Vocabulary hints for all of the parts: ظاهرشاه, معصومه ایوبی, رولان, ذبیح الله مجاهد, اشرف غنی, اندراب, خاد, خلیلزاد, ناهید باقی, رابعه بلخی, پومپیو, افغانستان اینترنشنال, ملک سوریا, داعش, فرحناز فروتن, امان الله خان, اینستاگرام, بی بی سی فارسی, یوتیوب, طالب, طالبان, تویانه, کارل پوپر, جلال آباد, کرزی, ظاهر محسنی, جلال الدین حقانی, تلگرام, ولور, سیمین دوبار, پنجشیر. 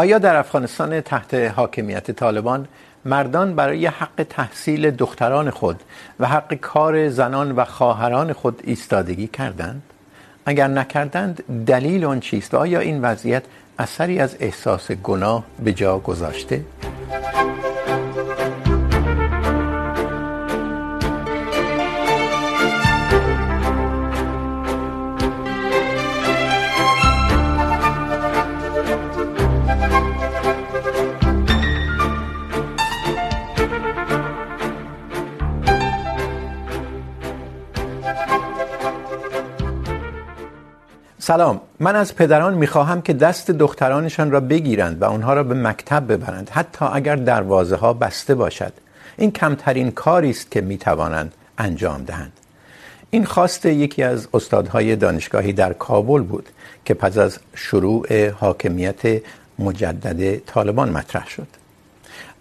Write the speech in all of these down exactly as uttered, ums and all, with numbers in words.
آیا در افغانستان تحت حاکمیت طالبان مردان برای حق تحصیل دختران خود و حق کار زنان و خواهران خود ایستادگی کردند؟ اگر نکردند دلیل آن چیست؟ آیا این وضعیت اثری از احساس گناه به جا گذاشته؟ سلام، من از پدران میخواهم که دست دخترانشان را بگیرند و آنها را به مکتب ببرند، حتی اگر دروازه ها بسته باشد. این کمترین کاری است که میتوانند انجام دهند. این خواست یکی از استادهای دانشگاهی در کابل بود که پس از شروع حاکمیت مجدد طالبان مطرح شد.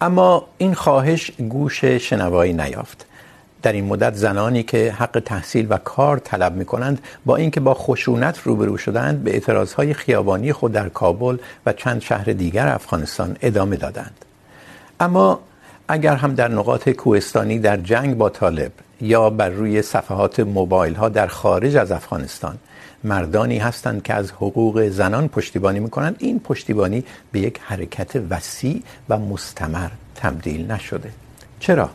اما این خواهش گوش شنوایی نیافت. در این مدت زنانی که حق تحصیل و کار طلب می‌کنند با اینکه با خشونت روبرو شدند به اعتراض‌های خیابانی خود در کابل و چند شهر دیگر افغانستان ادامه دادند. اما اگر هم در نقاط کوهستانی در جنگ با طالب یا بر روی صفحات موبایل‌ها در خارج از افغانستان مردانی هستند که از حقوق زنان پشتیبانی می‌کنند، این پشتیبانی به یک حرکت وسیع و مستمر تبدیل نشده. چرا؟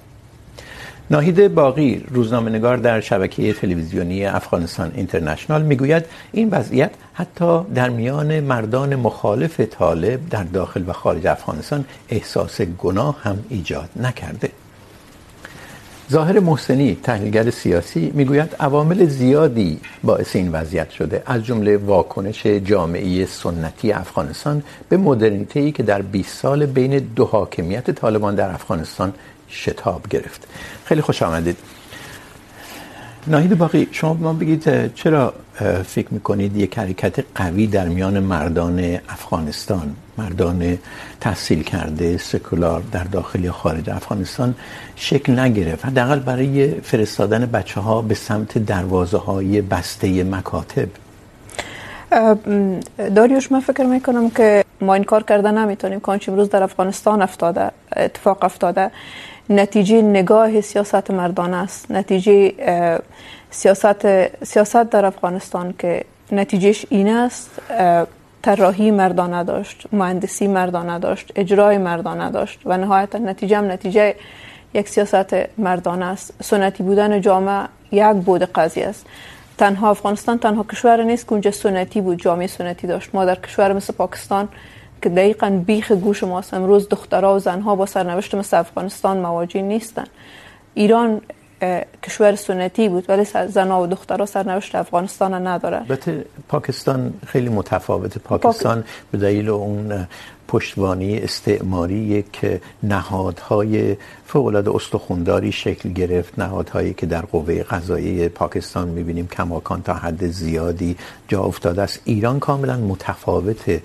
ناهید باقی، روزنامه‌نگار در شبکه تلویزیونی افغانستان اینترنشنال، میگوید این وضعیت حتی در میان مردان مخالف طالب در داخل و خارج افغانستان احساس گناه هم ایجاد نکرده. ظاهر محسنی، تحلیلگر سیاسی، میگوید عوامل زیادی باعث این وضعیت شده، از جمله واکنش جامعه سنتی افغانستان به مدرنیته‌ای که در بیست سال بین دو حاکمیت طالبان در افغانستان شتاب گرفت. خیلی خوش آمدید. ناهید باقی، شما به من بگید چرا فکر میکنید یک حرکت قوی در میان مردان افغانستان، مردان تحصیل کرده سکولار در داخل و خارج افغانستان شکل نگرفت، حداقل برای فرستادن بچه ها به سمت دروازه های بسته مکاتب؟ داریوش، من فکر میکنم که ما انکار کرده نمیتونیم که آنچه امروز در افغانستان افتاده اتفاق افتاده نتیجه نگاه سیاست مردانه است، نتیجه سیاست سیاست در افغانستان که نتیجهش این است طراحی مردانه داشت، مهندسی مردانه داشت، اجرای مردانه داشت و نهایتا نتیجه هم نتیجه یک سیاست مردانه است. سنتی بودن جامعه یک بود قضیه است. تنها افغانستان تنها کشور نیست که اونجا سنتی بود، جامعه سنتی داشت. ما در کشور مثل پاکستان که دقیقاً بیخ گوش ماست، امروز دخترها و زنها با سرنوشت مثل افغانستان مواجه نیستن. ایران کشور سنتی بود ولی زنها و دخترها سرنوشت افغانستان ندارن. البته پاکستان خیلی متفاوته. پاکستان پاک... به دلیل اون پشتوانی استعماری یک نهادهای فوق العاده استخونداری شکل گرفت، نهادهایی که در قوه قضاییه پاکستان می‌بینیم کماکان تا حد زیادی جا افتاده است. ایران کاملا متفاوته.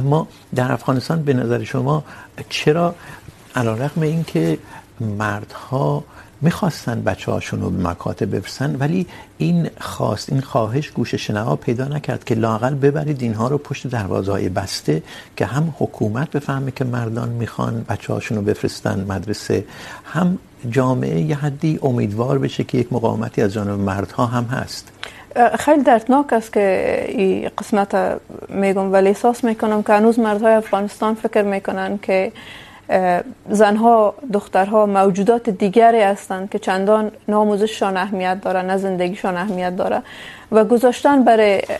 اما در افغانستان به نظر شما چرا علیرغم اینکه مردها می‌خواستن بچه‌هاشون رو به مکاتب بفرستن ولی این خواست، این خواهش گوش شنوا پیدا نکرد که لااقل ببرید اینها رو پشت دروازه‌های بسته که هم حکومت بفهمه که مردان میخوان بچه‌هاشون رو بفرستن مدرسه، هم جامعه یه حدی امیدوار بشه که یک مقاومتی از جانب مردها هم هست؟ خیلی دردناک است که این قسمت میگم، ولی احساس میکنم که هنوز مردهای افغانستان فکر میکنن که زنها، دخترها موجودات دیگری هستند که چندان ناموزششان اهمیت داره نه زندگیشان اهمیت داره و گذاشتن برای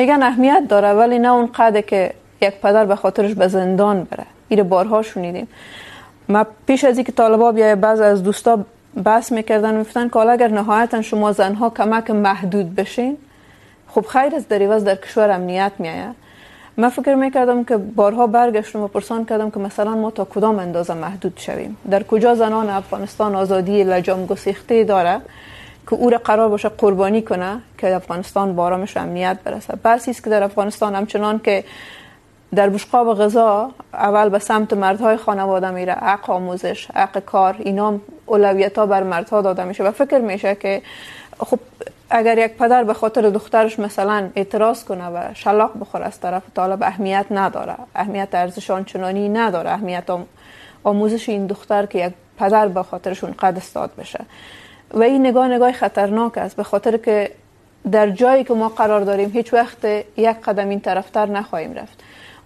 میگن اهمیت داره ولی نه اون قدر که یک پدر به خاطرش به زندان بره. اینو بارها شنیدیم. ما پیش از اینکه طالبا بیای بعض از دوستا بحث میکردن میگفتن که اگر نهایتا شما زنها کمک محدود بشین خب خیر است، در عوض در کشور امنیت میآید. من فکر میکردم که بارها برگشتم و پرسان کردم که مثلا ما تا کدام اندازه محدود شویم، در کجا زنان افغانستان آزادی لجام گسیخته داره که او را قرار باشه قربانی کنه که افغانستان به آرامش و امنیت برسه. بحثی است که در افغانستان همچنان که در بشقاب غذا اول به سمت مردهای خانواده میره، حق آموزش، حق کار، اینا اولویت‌ها بر مردها داده میشه و فکر میشه که خب اگر یک پدر به خاطر دخترش مثلا اعتراض کنه و شلاق بخوره از طرف طالب اهمیت نداره، اهمیت ارزش آنچنانی نداره، اهمیت آموزش این دختر که یک پدر به خاطرشون قد استاد بشه. و این نگاه نگاه خطرناک است، به خاطر که در جایی که ما قرار داریم هیچ وقت یک قدم این طرفتر نخواهیم رفت.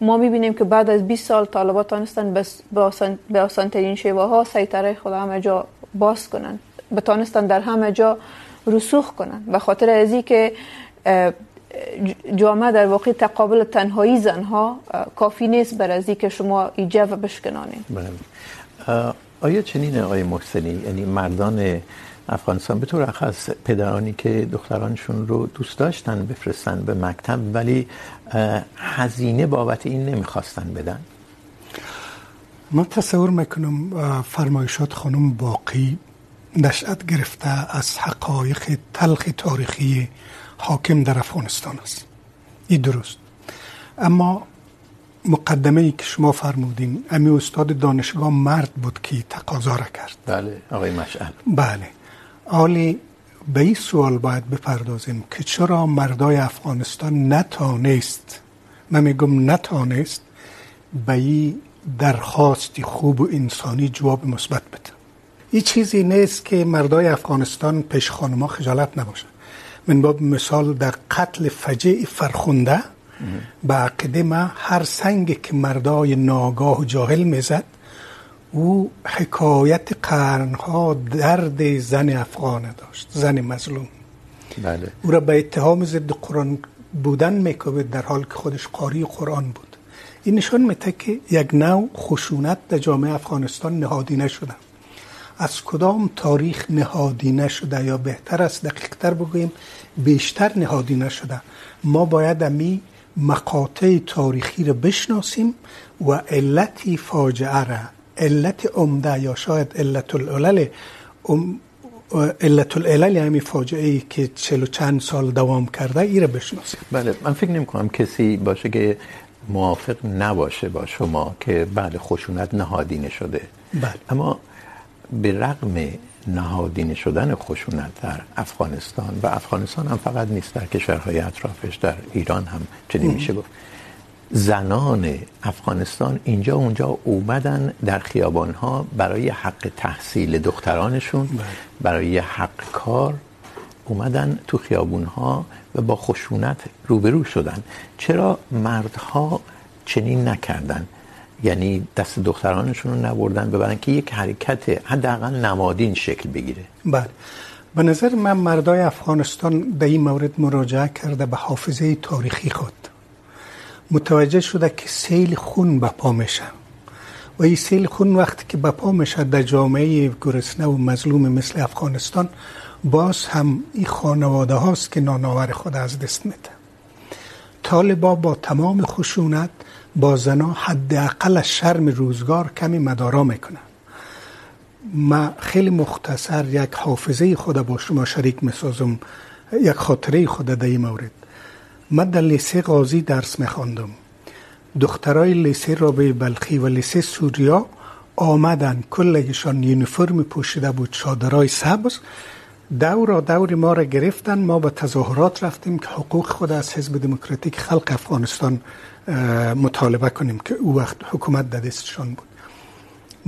ما می‌بینیم که بعد از بیست سال طالبان تانستن به آسان‌ترین شیوه‌ها سیطره خود همه جا باز کنن، بتانستن در همه جا رسوخ کنن. به خاطر ازی که جامعه در واقع تقابل تنهایی زنها کافی نیست بر ازی که شما ایجاب بشکنانید. بله. آیا چنینه آقای محسنی؟ یعنی مردان افغانستان به طور خاص پدرانی که دخترانشون رو دوست داشتن بفرستن به مکتب ولی هزینه بابت این نمیخواستن بدن؟ من تصور میکنم فرمایشات خانم باقی نشأت گرفته از حقایق تلخ تاریخی حاکم در افغانستان است. این درست. اما مقدمه ای که شما فرمودین، امی استاد دانشگاه مرد بود که تقاضا را کرد. بله، آقای مشعل. بله. حالی به این سوال باید بپردازیم که چرا مردای افغانستان نتوانست، من میگم نتوانست، به این درخواست خوب و انسانی جواب مثبت بده. این چیزی نیست که مردای افغانستان پیش خانما خجالت نباشه. من باب مثال در قتل فجیع فرخنده به عقیده ما هر سنگی که مردای ناگاه و جاهل میزد او حکایت قرنها درد زن افغانه داشت، زن مظلوم. بله. او را به اتهام ضد قرآن بودن میکوبید در حال که خودش قاری قرآن بود. این نشان میده که یک نوع خشونت در جامعه افغانستان نهادینه شده. از کدام تاریخ نهادینه شده، یا بهتر است دقیق تر بگوییم بیشتر نهادینه شده؟ ما باید امی مقاطع تاریخی را بشناسیم و علت فاجعه را، علت عمده یا شاید علت العلل، علت العلل همین فاجعه ای که چهل و چند سال دوام کرده ایره بشناسیم. بله، من فکر نمی کنم کسی باشه که موافق نباشه با شما که بله خشونت نهادینه شده. بله. اما به رغم نهادینه شدن خشونت در افغانستان، و افغانستان هم فقط نیست، در کشورهای اطرافش، در ایران هم چنین میشه گفت، زنان افغانستان اینجا اونجا اومدن در خیابان‌ها برای حق تحصیل دخترانشون، برای حق کار اومدن تو خیابون‌ها و با خشونت روبرو شدن. چرا مردها چنین نکردن؟ یعنی دست دخترانشون رو نبردن ببرن که یک حرکت حداقل نمادین شکل بگیره. بله، به نظر من مردای افغانستان در این مورد مراجعه کرده به حافظه تاریخی خود، متوجه شده که سیل خون بپا میشه و این سیل خون وقتی که بپا میشه در جامعه گرسنه و مظلوم مثل افغانستان، باز هم این خانواده هاست که نانآور خود از دست میده. طالبا با تمام خشونت با زنها حداقل شرم روزگار کمی مدارا میکنن. ما خیلی مختصر یک حافظه خود با شما شریک میسازم، یک خاطره خود در این مورد. من در لیسه قاضی درس میخواندم. دخترای لیسه رابعه بلخی و لیسه سوریا آمدن، کلشان یونیفرم پوشیده بود، چادرای سبز، دورا دور ما را گرفتن. ما به تظاهرات رفتیم که حقوق خود از حزب دموکراتیک خلق افغانستان مطالبه کنیم که او وقت حکومت در دستشان بود.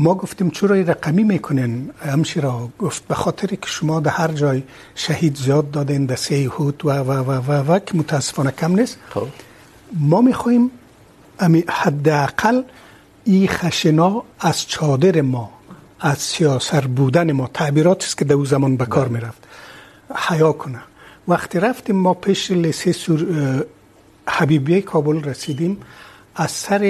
ما گفتیم چرا رقمی میکنین؟ همشیرا گفت به خاطر که شما در هر جای شهید زیاد دادین، در سیهوت و و و و و که متاسفانه کم نیست. خب ما میخوایم حداقل این خشنا از چادر ما، از سیاسر بودن ما، تعبیراتی است که در اون زمان به کار میرفت، حیا کنه. وقتی رفتیم ما پیش لیسه سور حبیبیه کابل رسیدیم، از سر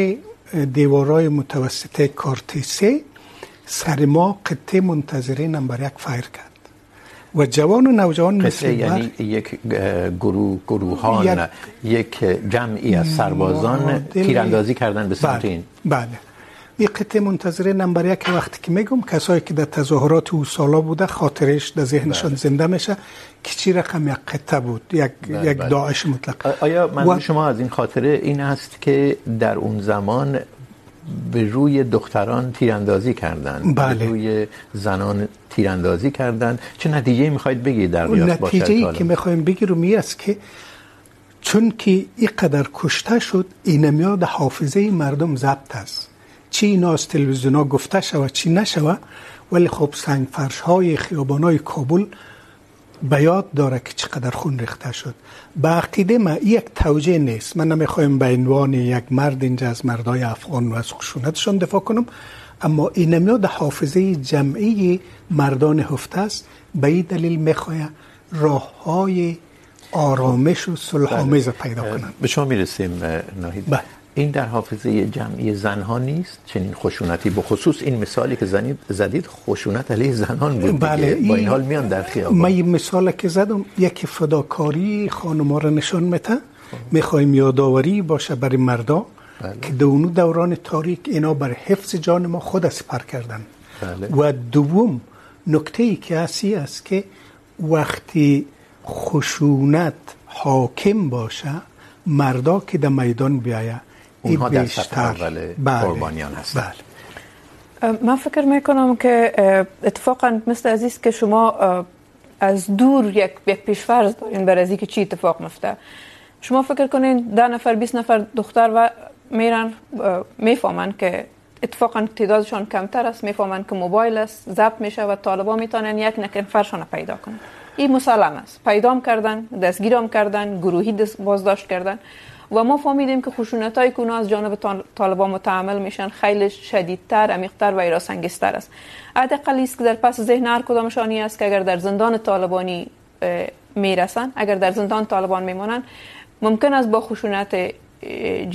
دیوارای متوسطه کارتیسه سر ما قطعه منتظره نمبر یک فایر کرد و جوان و نوجوان مثل یعنی یک گروه گروهان یک, یک جمعی از سربازان تیراندازی کردن به سمت این. بله، این قطعه منتظره نمبر یک. وقتی که میگم کسایی که در تظاهرات او سالا بوده خاطرش در ذهنشان زنده میشه که چی رقم یک قطعه بود، یک بلد. یک داعش مطلق. آیا من و... شما از این خاطره این است که در اون زمان به روی دختران تیراندازی کردند، بله. به روی زنان تیراندازی کردند. چه نتیجه می‌خواید بگید در ریاض؟ باشه، نتیجه‌ای که می‌خوایم بگیرم این است که چون که اینقدر کشته شد، این میاد حافظه مردم ضبط است، چی ناز تلویزیون ها گفته شود چی نشود، ولی خب سنگ فرش های خیابان های کابل به یاد داره که چقدر خون ریخته شد. به عقیده من یک توجیه نیست، من نمیخوایم به عنوان یک مرد اینجا از مردای افغان و از خشونتشون دفاع کنم، اما این نمیاد حافظه جمعی مردان هفته است. به این دلیل میخواه راه های آرامش و صلح آمیز پیدا کنند. به شما میرسیم ناهید. بله، این در حافظه جمعی زنها نیست چنین خشونتی، به خصوص این مثالی که زنید زدید خشونت علیه زنان بود. بله، با این حال میان در خیابان. من این مثال که زدم یکی فداکاری خانم‌ها را نشان میده، میخوایم یادآوری باشه برای مردا، بله، که در اون دوران تاریک اینا بر حفظ جان ما خود سپر کردن. بله. و دوم نکته‌ای که اصلی است که وقتی خشونت حاکم باشه، مردا که در میدان بیایه اونها در صف اول قربانیان هستند. بله. من فکر میکنم که اتفاقا مثل عزیز که شما از دور یک پیش‌فرض دارین برای اینکه چی اتفاق میفته. شما فکر کنین ده نفر بیست نفر دختر و میرن میفهمن که اتفاقا تعدادشان کمتر است، میفهمن که موبایل است، ضبط میشه و طالبان میتونن یک نفرشان پیدا کنن. این مسلم است، پیدام کردن، دستگیرام کردن، گروهی دست بازداشت کردن و ما فهمیدیم که خشونتایی که اونا از جانب طالبان متعامل میشن خیلی شدیدتر، عمیق‌تر و ایراسنگیزتر است. حداقل است که در پس ذهن هر کدامشان این است که اگر در زندان طالبانی میرسن، اگر در زندان طالبان میمانن، ممکن است با خشونت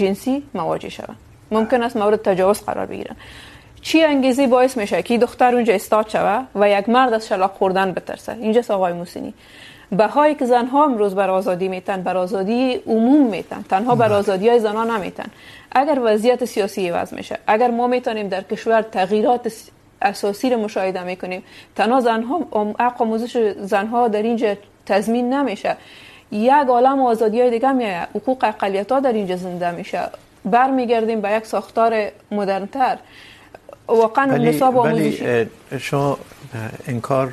جنسی مواجه شوند، ممکن است مورد تجاوز قرار بگیرن. چی انگیزه باعث میشه که دختر اونجا استاد شوه و یک مرد از شلاق خوردن بترسه؟ اینجا آقای محسنی، بهایی که زنها امروز بر آزادی میتن، بر آزادی عموم میتن، تنها بر آزادی‌های زنها نمیتن. اگر وضعیت سیاسی عوض میشه، اگر ما میتونیم در کشور تغییرات اساسی رو مشاهده میکنیم، تنها زنها حق آموزش زنها در اینجا تضمین نمیشه، یک عالم آزادی‌های دیگه میاد، حقوق اقلیت‌ها در اینجا زنده میشه، برمیگردیم به یک ساختار مدرن‌تر. واقعا نصاب آموزشی. ولی شما انکار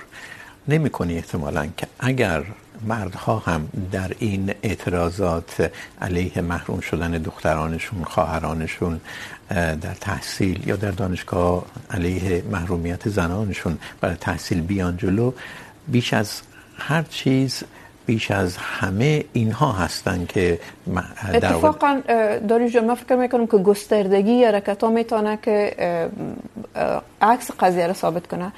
نمی‌کنی احتمالاً که اگر مردها هم در این اعتراضات علیه محروم شدن دخترانشون، خواهرانشون در تحصیل یا در دانشگاه، علیه محرومیت زنانشون برای تحصیل بیان جلو، بیش از هر چیز، بیش از همه اینها هستند که در اتفاقا در اینجا من فکر میکنم که گستردگی حرکت ها میتونه که عکس قضیه را ثابت کنه.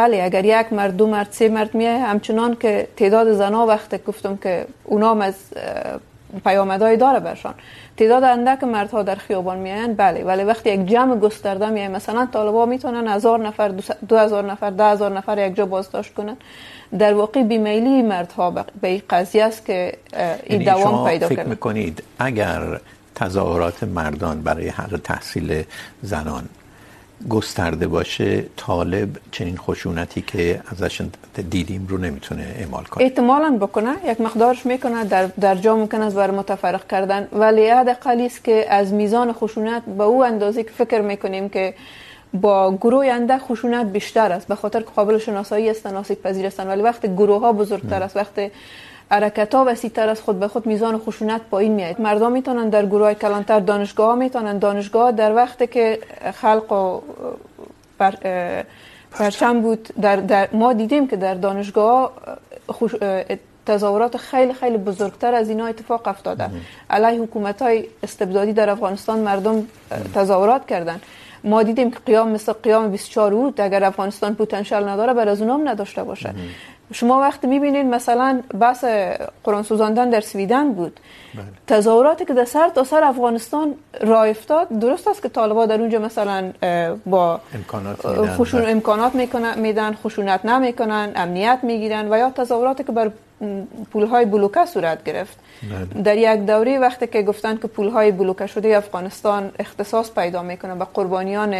بله، اگر یک مرد، دو مرد، سه مرد میه، همچنان که تعداد زنها وقتی گفتم که اونام از پیامدهای داره برشان، تعداد اندک مردها در خیابان میاین، بله، ولی وقتی یک جمع گسترده میاین، مثلا طالبان میتونن هزار نفر، دو هزار نفر، ده هزار نفر یک جا بازداشت کنن. در واقع بیمیلی مردها به این قضیه است که این دوام پیدا کنه. شما فکر میکنید اگر تظاهرات مردان برای حق تحصیل زنان گسترده باشه، طالب چنین خشونتی که ازش دیدیم رو نمیتونه اعمال کنه؟ احتمالاً بکنه، یک مقدارش میکنه، در درجا ممکن است برای متفرق کردن، ولی حداقل است که از میزان خشونت به او اندازه که فکر میکنیم که با گروه انده خشونت بیشتر است، به خاطر که قابل شناسایی هستند، آسیب پذیر هستند، ولی وقتی گروه‌ها بزرگتر است، وقتی حرکت‌ها وسیع‌تر است، خود به خود میزان خشونت پایین میاد. مردم میتونن در گروهای کلانتر، دانشگاه‌ها میتونن، دانشگاه در وقتی که خلق و پر... پرچم بود در, در ما دیدیم که در دانشگاه خوش... تظاهرات خیلی خیلی بزرگتر از اینا اتفاق افتاده. علیه حکومت‌های استبدادی در افغانستان مردم تظاهرات کردند. ما دیدیم که قیام مثل قیام بیست و چهار اوت اگر افغانستان پتانسیل نداره، برای از اونام نداشته باشه. شما وقتی میبینین مثلا بحث قرآن سوزاندن در سویدن بود، بله، تظاهراتی که در سر تا سر افغانستان راه افتاد. درست است که طالبان در اونجا مثلا با امکانات خشونت امکانات میکنن، میدن خشونت نمیکنن، امنیت میگیرن، و یا تظاهراتی که بر پولهای بلوکه صورت گرفت. بله، در یک دوره وقتی که گفتن که پولهای بلوکه شده افغانستان اختصاص پیدا میکنه به قربانیان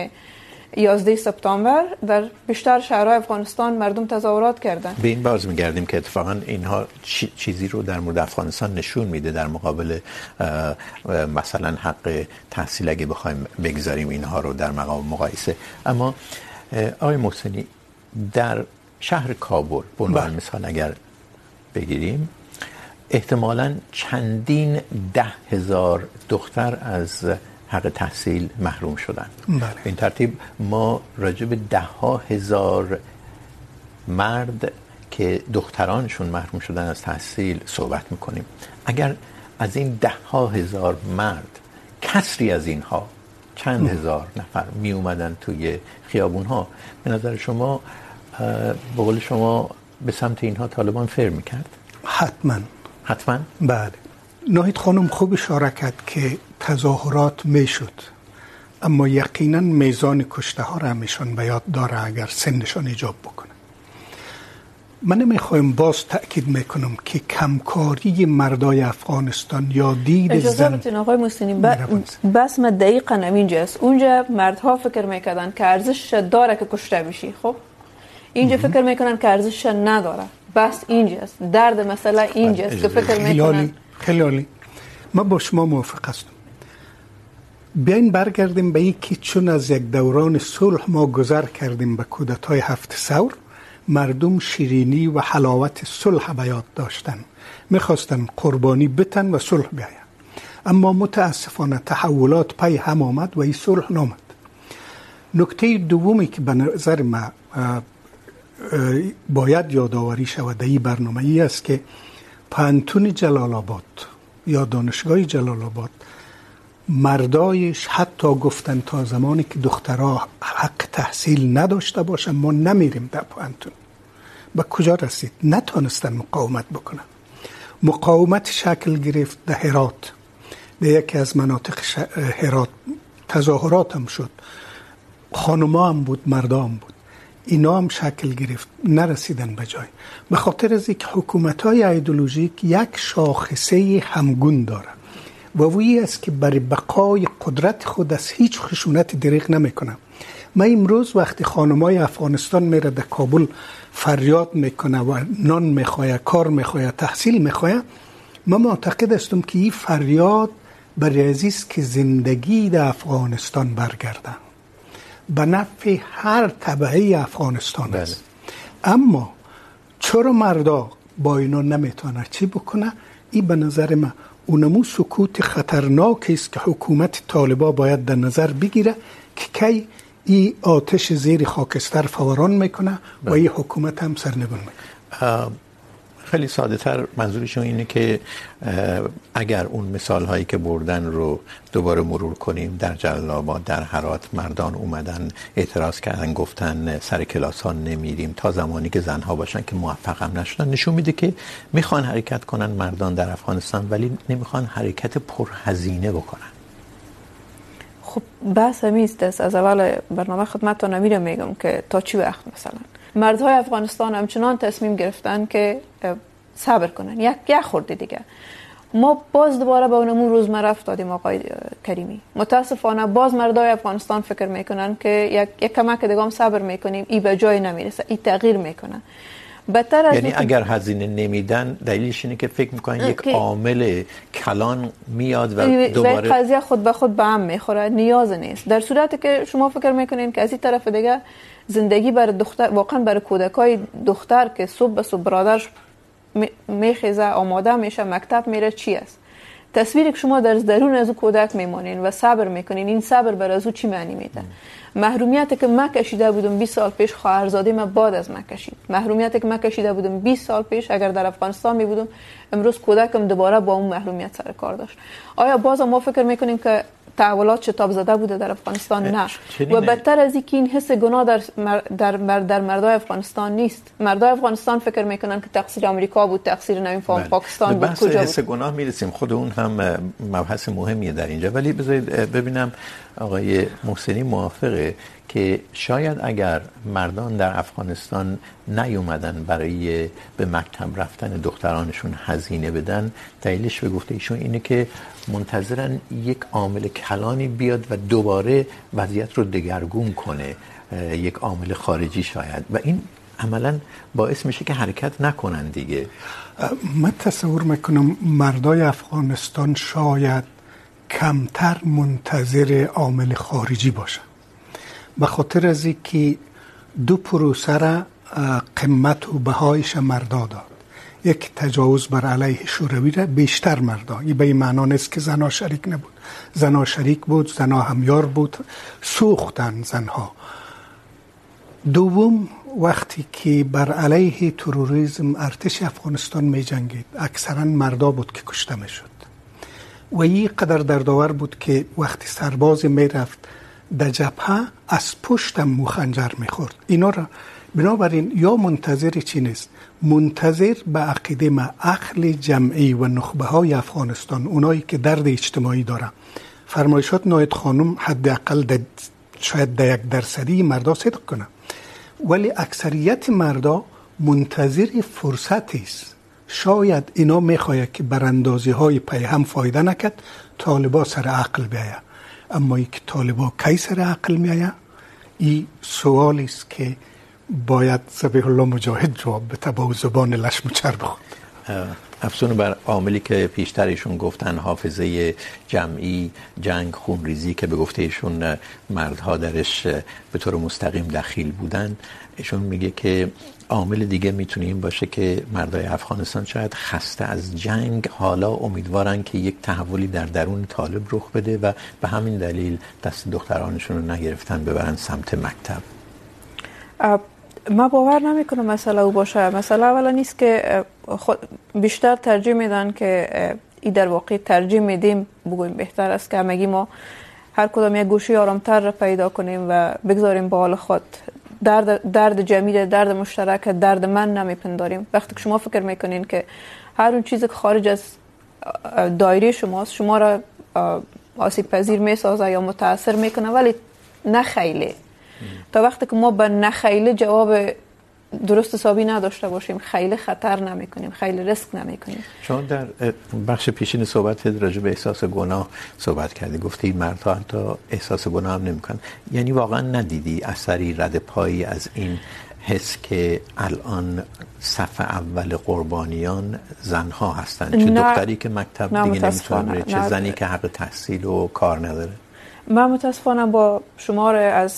یازده سپتامبر در بیشتر شهرهای افغانستان مردم تظاهرات کردند. به این باز می‌گردیم که اتفاقا اینها چیزی رو در مورد افغانستان نشون میده در مقابل مثلا حق تحصیل اگه بخوایم بگذاریم اینها رو در مقام مقایسه. اما آقای محسنی، در شهر کابل به عنوان مثال اگر بگیریم، احتمالاً چندین ده هزار دختر از حق تحصیل محروم شدن. بله. به این ترتیب ما راجب ده ها هزار مرد که دخترانشون محروم شدن از تحصیل صحبت میکنیم. اگر از این ده ها هزار مرد کسری از اینها چند هزار نفر می اومدن توی خیابون ها، به نظر شما به قول شما به سمت اینها طالبان فر میکرد؟ حتما حتما بله. ناهید خانم خوب اشاره کرد که تظاهرات میشد، اما یقینا میزان کشته ها را همیشون به یاد داره اگر سنشان ایجاب بکنه. من میخوایم باز تاکید میکنم که کمکاری مردای افغانستان یا دید زن. اجازه بدین آقای محسنی، ب... بس ما دقیقاً اینجاست. اونجا مردها فکر میکردن که ارزش داره که کشته بشی، خب اینجا مهم. فکر میکنن که ارزش نداره. بس اینجاست درد مسئله، اینجاست که فکر میکنن. خیلی عالی، ما با شما موافق هستم. بیاین برگردیم به این که چون از یک دوران صلح ما گذر کردیم به کودتای هفت ثور، مردم شیرینی و حلاوت صلح به یاد داشتن، میخواستن قربانی بتن و صلح بیاین. اما متاسفانه تحولات پی هم آمد و این صلح نامد. نکته دومی که به نظر ما باید یادآوری شود در این برنامه ای است که پانتون جلال آباد یا دانشگاه جلال آباد مردایش حتی گفتن تا زمانی که دخترها حق تحصیل نداشته باشن ما نمیریم در پانتون. به کجا رسید؟ نتونستن مقاومت بکنن. مقاومت شکل گرفت در هرات، در یکی از مناطق ش... هرات تظاهرات هم شد، خانما هم بود، مردا هم بود، اینا هم شکل گرفت، نرسیدن به جای. به خاطر از اینکه حکومت‌های ایدئولوژیک یک شاخصه همگون داره و وی است که برای بقای قدرت خود از هیچ خشونت دریغ نمیکنه. ما امروز وقتی خانمای افغانستان میره در کابل فریاد میکنه و نان میخواه، کار میخواه، تحصیل میخواه، ما معتقد هستم که این فریاد برای عزیز که زندگی در افغانستان برگردن به نفع هر طبعه افغانستان است. بله. اما چرا مردا با اینا نمیتونه چی بکنه؟ این به نظر من اونمو سکوت خطرناکی است که حکومت طالبان باید در نظر بگیره که کی این آتش زیر خاکستر فوران میکنه و این حکومت هم سرنگون میکنه. خیلی ساده تر منظورشون اینه که اگر اون مثال هایی که بردن رو دوباره مرور کنیم، در جلال آباد، در هرات مردان اومدن اعتراض کردن، گفتن سر کلاس ها نمیریم تا زمانی که زن ها باشن، که موفق هم نشدن. نشون میده که میخوان حرکت کنن مردان در افغانستان ولی نمیخوان حرکت پرهزینه بکنن. خب بس همیست است. از اول برنامه خدمتتون میرم میگم که تا چی وقت مثلا مردهای افغانستان همچنان تصمیم گرفتن که صبر کنن، یک یک خورده دیگه. ما باز دوباره به اونمون روزمره افتادیم آقای کریمی. متاسفانه باز مردای افغانستان فکر میکنن که یک یک کمک دیگه هم صبر میکنیم این به جای نمیرسه، این تغییر میکنه. بهتر از یعنی اگر هزینه نمیدن دلیلش اینه که فکر میکنن یک عامل کلان میاد و دوباره قضیه خود به خود به هم میخوره، نیاز نیست. در صورتی که شما فکر میکنین که از این طرف دیگه زندگی برای دختر، واقعا برای کودکای دختر که صبح به صبح برادرش میخیزه، آماده میشه، مکتب میره، چی است تصویری که شما در درون از کودک میمانین و صبر میکنین؟ این صبر برای از او چی معنی میده؟ محرومیتی که من کشیده بودم بیست سال پیش، خواهرزاده من بعد از من کشید. محرومیتی که من کشیده بودم بیست سال پیش اگر در افغانستان می بودم، امروز کودکم دوباره با اون محرومیت سر کار داشت. آیا باز ما فکر میکنیم که تحولات چتاب زده بوده در افغانستان؟ نه. و بدتر از اینکه این حس گناه در در در مردای افغانستان نیست. مردای افغانستان فکر میکنن که تقصیر آمریکا بود، تقصیر نمیفهم پاکستان بود، کجا بود. بحث حس گناه میرسیم، خود اون هم مبحث مهمیه در اینجا. ولی بذارید ببینم آقای محسنی موافقه که شاید اگر مردان در افغانستان نیومدن برای به مکتب رفتن دخترانشون هزینه بدن، دلیلش به گفته ایشون اینه که منتظرن یک عامل کلانی بیاد و دوباره وضعیت رو دگرگون کنه، یک عامل خارجی شاید، و این عملا باعث میشه که حرکت نکنن دیگه. من تصور میکنم مردای افغانستان شاید کمتر منتظر عامل خارجی باشن، به خاطر از اینکه دو پروسه را قیمت و بهایش مردا داد. یک تجاوز بر علیه شوروی را بیشتر مردا، این به این معنا نیست که زنها شریک نبود، زنها شریک بود، زنها همیار بود، سوختن زنها. دوم وقتی که بر علیه تروریسم ارتش افغانستان می جنگید اکثرا مردا بود که کشته می شد و این قدر دردآور بود که وقتی سرباز می رفت در جبهه از پشت هم خنجر میخورد. اینا را بنابراین یا منتظر چی نیست، منتظر به عقیده ما عقل جمعی و نخبه های افغانستان، اونایی که درد اجتماعی دارن. فرمایشات ناهید خانم حداقل در شاید در یک درصدی مردا صدق کنه، ولی اکثریت مردا منتظر فرصت است. شاید اینا میخواید که براندازی های پی هم فایده نکرد، طالبا سر عقل بیاید. اما یک طالبا کی سر عقل می آیا؟ این سوالی است که باید ذبیح الله مجاهد جواب بده با زبان لشم چرب خود. افزون بر عاملی که پیشتر ایشون گفتن، حافظه جمعی، جنگ، خونریزی که به گفته ایشون مردها درش به طور مستقیم دخیل بودن، ایشون میگه که عامل دیگه میتونه این باشه که مردای افغانستان شاید خسته از جنگ، حالا امیدوارن که یک تحولی در درون طالب رخ بده و به همین دلیل دست دخترانشون رو نگرفتن ببرن سمت مکتب. ما باور نمیکنم مسئله او باشه. مسئله اولا نیست که خود بیشتر ترجیح میدن که این در واقع ترجیح میدیم، بگویم بهتر است که همگی ما هر کدام یک گوشه آرامتر را پیدا کنیم و بگذاریم به حال خود. درد درد جمعی، درد مشترک، درد من نمیپنداریم. وقتی که شما فکر میکنین که هر اون چیزی که خارج از دایره شماست شما را آسیب پذیر میسازه یا متاثر میکنه، ولی نخیله. تا وقتی که ما به نخیله جواب درست حسابی نداشته باشیم، خیلی خطر نمیکنیم، خیلی ریسک نمیکنیم. شما در بخش پیشین صحبت راجع به احساس گناه صحبت کردی، گفتی مردها حتی احساس گناه هم نمیکنن. یعنی واقعا ندیدی اثری رد پایی از این حس که الان صف اول قربانیان زنها هستند؟ چه دختری که مکتب دیگه نمیتونه بره، چه زنی که حق تحصیل و کار نداره. من متاسفانه با شمار از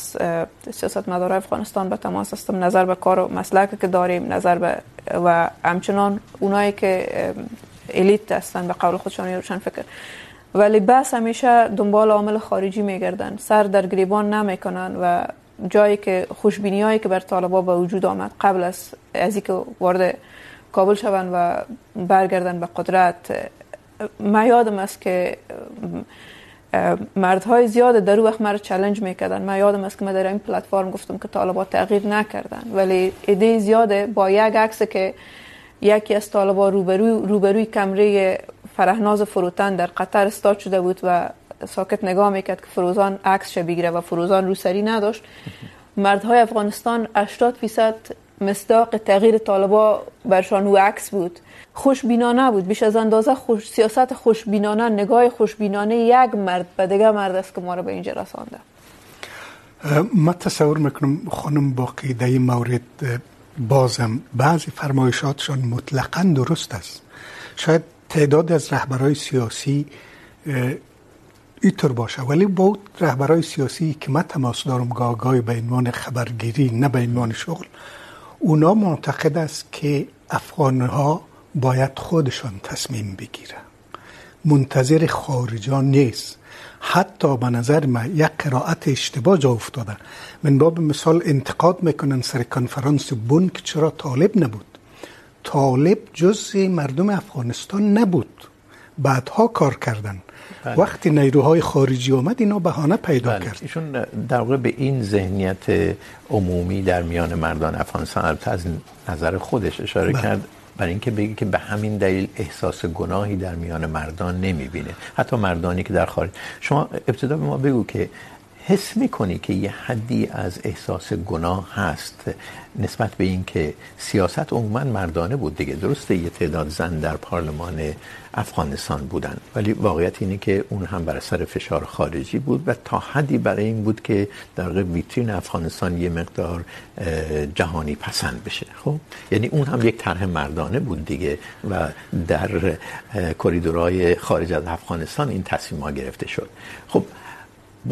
سیاستمدارای افغانستان به تماس هستم، نظر به کار و مسلک که داریم، نظر به و همچنان اونایی که الیت هستن به قول خودشان روشن فکر، ولی بس همیشه دنبال عامل خارجی میگردن، سر در گریبان نمیکنن و جایی که خوشبینیایی که بر طالبا به وجود آمد قبل از از اینکه وارد کابل شوند و برگردن به قدرت، ما یادم است که مردهای زیاد در اون وقت مرا چالش میکردن. من یادم است که من در این پلتفرم گفتم که طالبان تغییر نکردن، ولی ایده زیاده با یک عکس که یکی از طالبان روبروی روبروی کمره فرحناز فروتن در قطر استاد شده بود و ساکت نگاه میکرد که فروزان عکسش بگیره و فروزان روسری نداشت. مردهای افغانستان هشتاد درصد مصداق تغییر طالبان برشان و عکس بود. خوشبینانه بود، بیش از اندازه خوش، سیاست خوشبینانه، نگاه خوشبینانه یک مرد به دیگه مرد است که ما را به اینجا رسانده. من تصور میکنم خانم باقی در این مورد بازم بعضی فرمایشاتشان مطلقاً درست است. شاید تعداد از رهبرای سیاسی اینطور باشه، ولی با رهبرای سیاسی که من تماس دارم گاه گاهی به عنوان خبرگیری نه به عنوان شغل، اونا معتقد است که افغانها باید خودشان تصمیم بگیره، منتظر خارجان نیست. حتی به نظر من یک قرائت اشتباه جا افتاده. من باب مثال انتقاد میکنن سر کنفرانس بن که چرا طالب نبود. طالب جز مردم افغانستان نبود، بعدها کار کردن. بله. وقتی نیروهای خارجی اومد اینا بهانه پیدا بله. کرد. ایشون در واقع به این ذهنیت عمومی در میان مردان افغانستان از نظر خودش اشاره بله. کرد، برای اینکه بگه که به همین دلیل احساس گناهی در میان مردان نمیبینه، حتی مردانی که در خارج. شما ابتدا به ما بگو که حس میکنی که یه حدی از احساس گناه هست نسبت به این که سیاست عموما مردانه بود دیگه؟ درسته یه تعداد زن در پارلمان افغانستان بودن، ولی واقعیت اینه که اون هم بر اثر فشار خارجی بود و تا حدی برای این بود که در ویترین افغانستان یه مقدار جهانی پسند بشه. خب یعنی اون هم یک طرح مردانه بود دیگه و در کریدورهای خارج از افغانستان این تصمیم ها گرفته شد. خب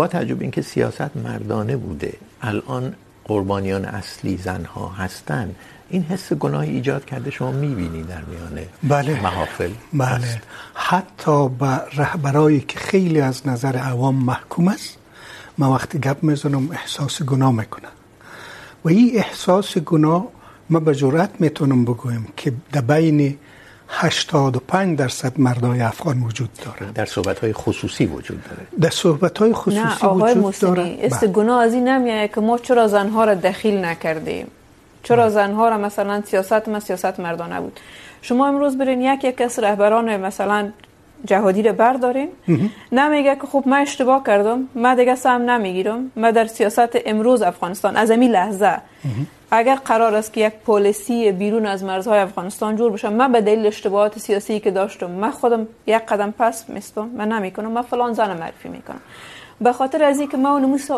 با تعجب این که سیاست مردانه بوده، الان قربانیان اصلی زنها هستن، این حس گناه ایجاد کرده شما می‌بینی در میان بله. محافل بله هست. حتی به رهبرایی که خیلی از نظر عوام محکوم است، ما وقتی گپ میزنم احساس گناه میکنه و این احساس گناه ما به جرأت میتونم بگویم که در بین هشتاد و پنج درصد مردای افغان وجود داره. در صحبت‌های خصوصی وجود داره. در صحبت‌های خصوصی وجود داره. نه آقای محسنی، است گناه از این نمیاد که ما چرا زنها را دخیل نکردیم؟ چرا زنها را مثلا سیاست ما سیاست مردانه بود؟ شما امروز برین یک یک از رهبران مثلا جهادی را بردارین، نمیگه که خب من اشتباه کردم، من دیگه سهم نمیگیرم، من در سیاست امروز افغانستان از این لحظه اگر قرار است که یک پالیسی بیرون از مرزهای افغانستان جور بشه، من به دلیل اشتباهات سیاسی که داشتم من خودم یک قدم پس میستم، من نمیکنم، من فلان زن معرفی میکنم. به خاطر از اینکه ما نموس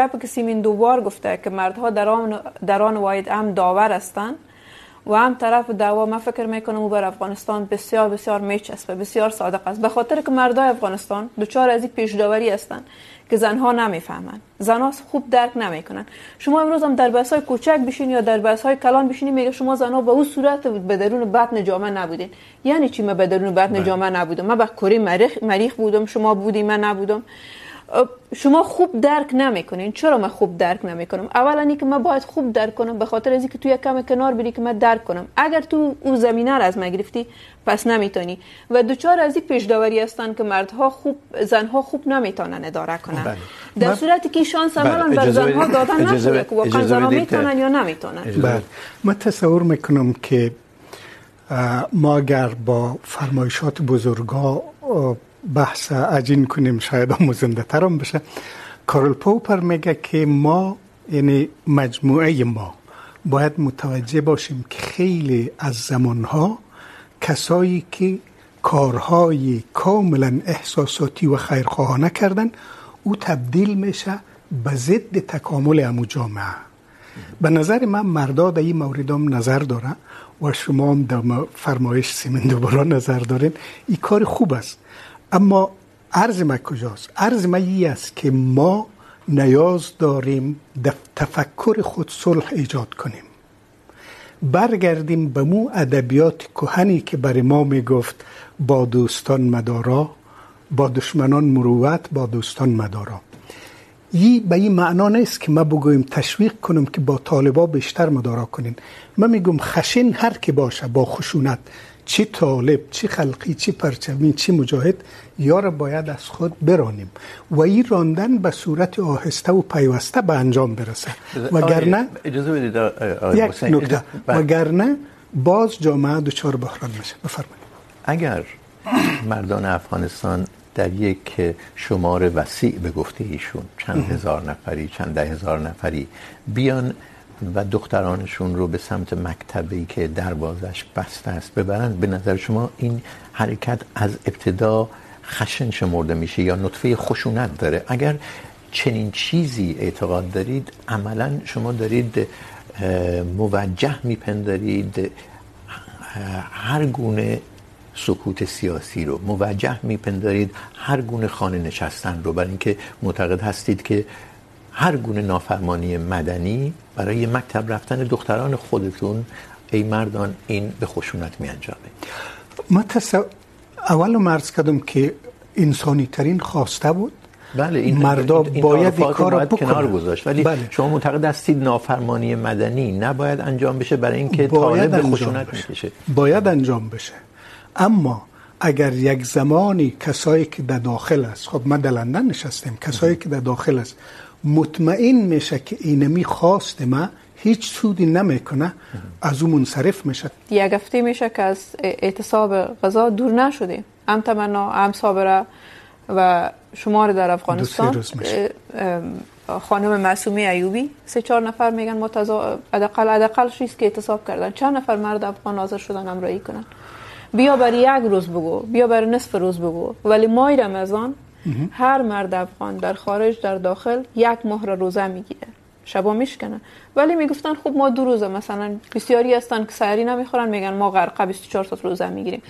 گپ که سیمین دوبار گفته که مردها در آن در آن واحد هم داور هستند و هم طرف دعوا، من فکر میکنم بر افغانستان بسیار بسیار میچسبه، بسیار صادق است، به خاطر که مردای افغانستان دوچار از این پیش داوری هستند که زنها نمیفهمن، زنها خوب درک نمیکنن. شما امروز هم در بحث های کوچک بشین یا در بحث های کلان بشینید، میگه شما زنها به اون صورت به درون بطن جامعه نبودین. یعنی چی من به درون بطن جامعه نبودم؟ من به کره مریخ مریخ بودم، شما بودی، من نبودم. شما خوب درک نمیکنین. چرا من خوب درک نمیکنم؟ اولا اینکه من باید خوب درک کنم، به خاطر از اینکه تو یک کم کنار بری که من درک کنم. اگر تو اون زمینه را از من گرفتی پس نمیتونی و دوچار از این پیش داوری هستن که مردها خوب زنها خوب نمیتونن اداره کنن. بله. در صورتی که شانس عملاً بر زنها دادن نشده که واقعا زنها میتونن یا نمیتونن. بله من تصور میکنم که ما اگر با فرمایشات بزرگا بحث عجین کنیم شاید آموزنده ترم بشه. کارل پوپر میگه که ما یعنی مجموعه ما باید متوجه باشیم که خیلی از زمانها کسایی که کارهای کاملا احساساتی و خیرخواهانه کردن او تبدیل میشه به ضد تکامل امو جامعه. به نظر من مردا در این موردام نظر داره و شما هم در فرمایش سیمین دوباره نظر دارین، این کار خوب است. اما عرض ما کجاست؟ عرض ما این است که ما نیاز داریم در تفکر خود صلح ایجاد کنیم، برگردیم به مو ادبیات کهنی که برای ما میگفت با دوستان مدارا، با دشمنان مروت، با دوستان مدارا. این به این معنا نیست که ما بگویم تشویق کنیم که با طالبا بیشتر مدارا کنین. من میگم خشن هر که باشه، با خشونت، چی طالب، چی خلقی، چی پرچمین، چی مجاهد، یار باید از خود برانیم و این راندن به صورت آهسته و پیوسته به انجام برسه، وگرنه یک نکته وگرنه باز جامعه دچار بحران میشه. بفرمایید. اگر مردان افغانستان در یک شمار وسیع به گفته ایشون چند هزار نفری، چند ده هزار نفری بیان و دخترانشون رو به سمت مکتبی که دروازش بسته است ببرند، به نظر شما این حرکت از ابتدا خشن شمرده میشه یا نطفه خشونت داره؟ اگر چنین چیزی اعتقاد دارید، عملاً شما دارید موجه میپندارید هر گونه سکوت سیاسی رو، موجه میپندارید هر گونه خانه نشستن رو، برای اینکه معتقد هستید که هر گونه نافرمانی مدنی برای مکتب رفتن دختران خودتون ای مردان این به خشونت میانجامه. ما تصور اول مرز کردم که انسانی ترین خواسته بود. بله این مردا باید این کارو کنار گذاشت، ولی بله. شما معتقد هستید نافرمانی مدنی نباید انجام بشه برای اینکه طالب به خشونت نکشه. باید انجام بشه. اما اگر یک زمانی کسایی که در داخل است، خب ما در لندن نشستیم، کسایی که در داخل است مطمئن میشه که اینمی خواست ما هیچ سودی نمیکنه، از اون منصرف میشه. یک هفته میشه که از اعتصاب غذا دور نشدیم، هم تمنا، هم صابره و شمار در افغانستان خانم معصومه ایوبی سه چهار نفر میگن متضا حداقل حداقل شیست که اعتصاب کردن، چند نفر مرد افغان حاضر شدن همراهی کنن. بیا برای یک روز بگو، بیا برای نصف روز بگو، ولی ماه رمضان هر مرد افغان در خارج در داخل یک ماه را روزه میگیره، شبا میشکنه. ولی میگفتن خب ما دو روزه، مثلا بسیاری هستن که سحری نمیخورن میگن ما غرقه بیست و چهار ساعت روزه میگیریم.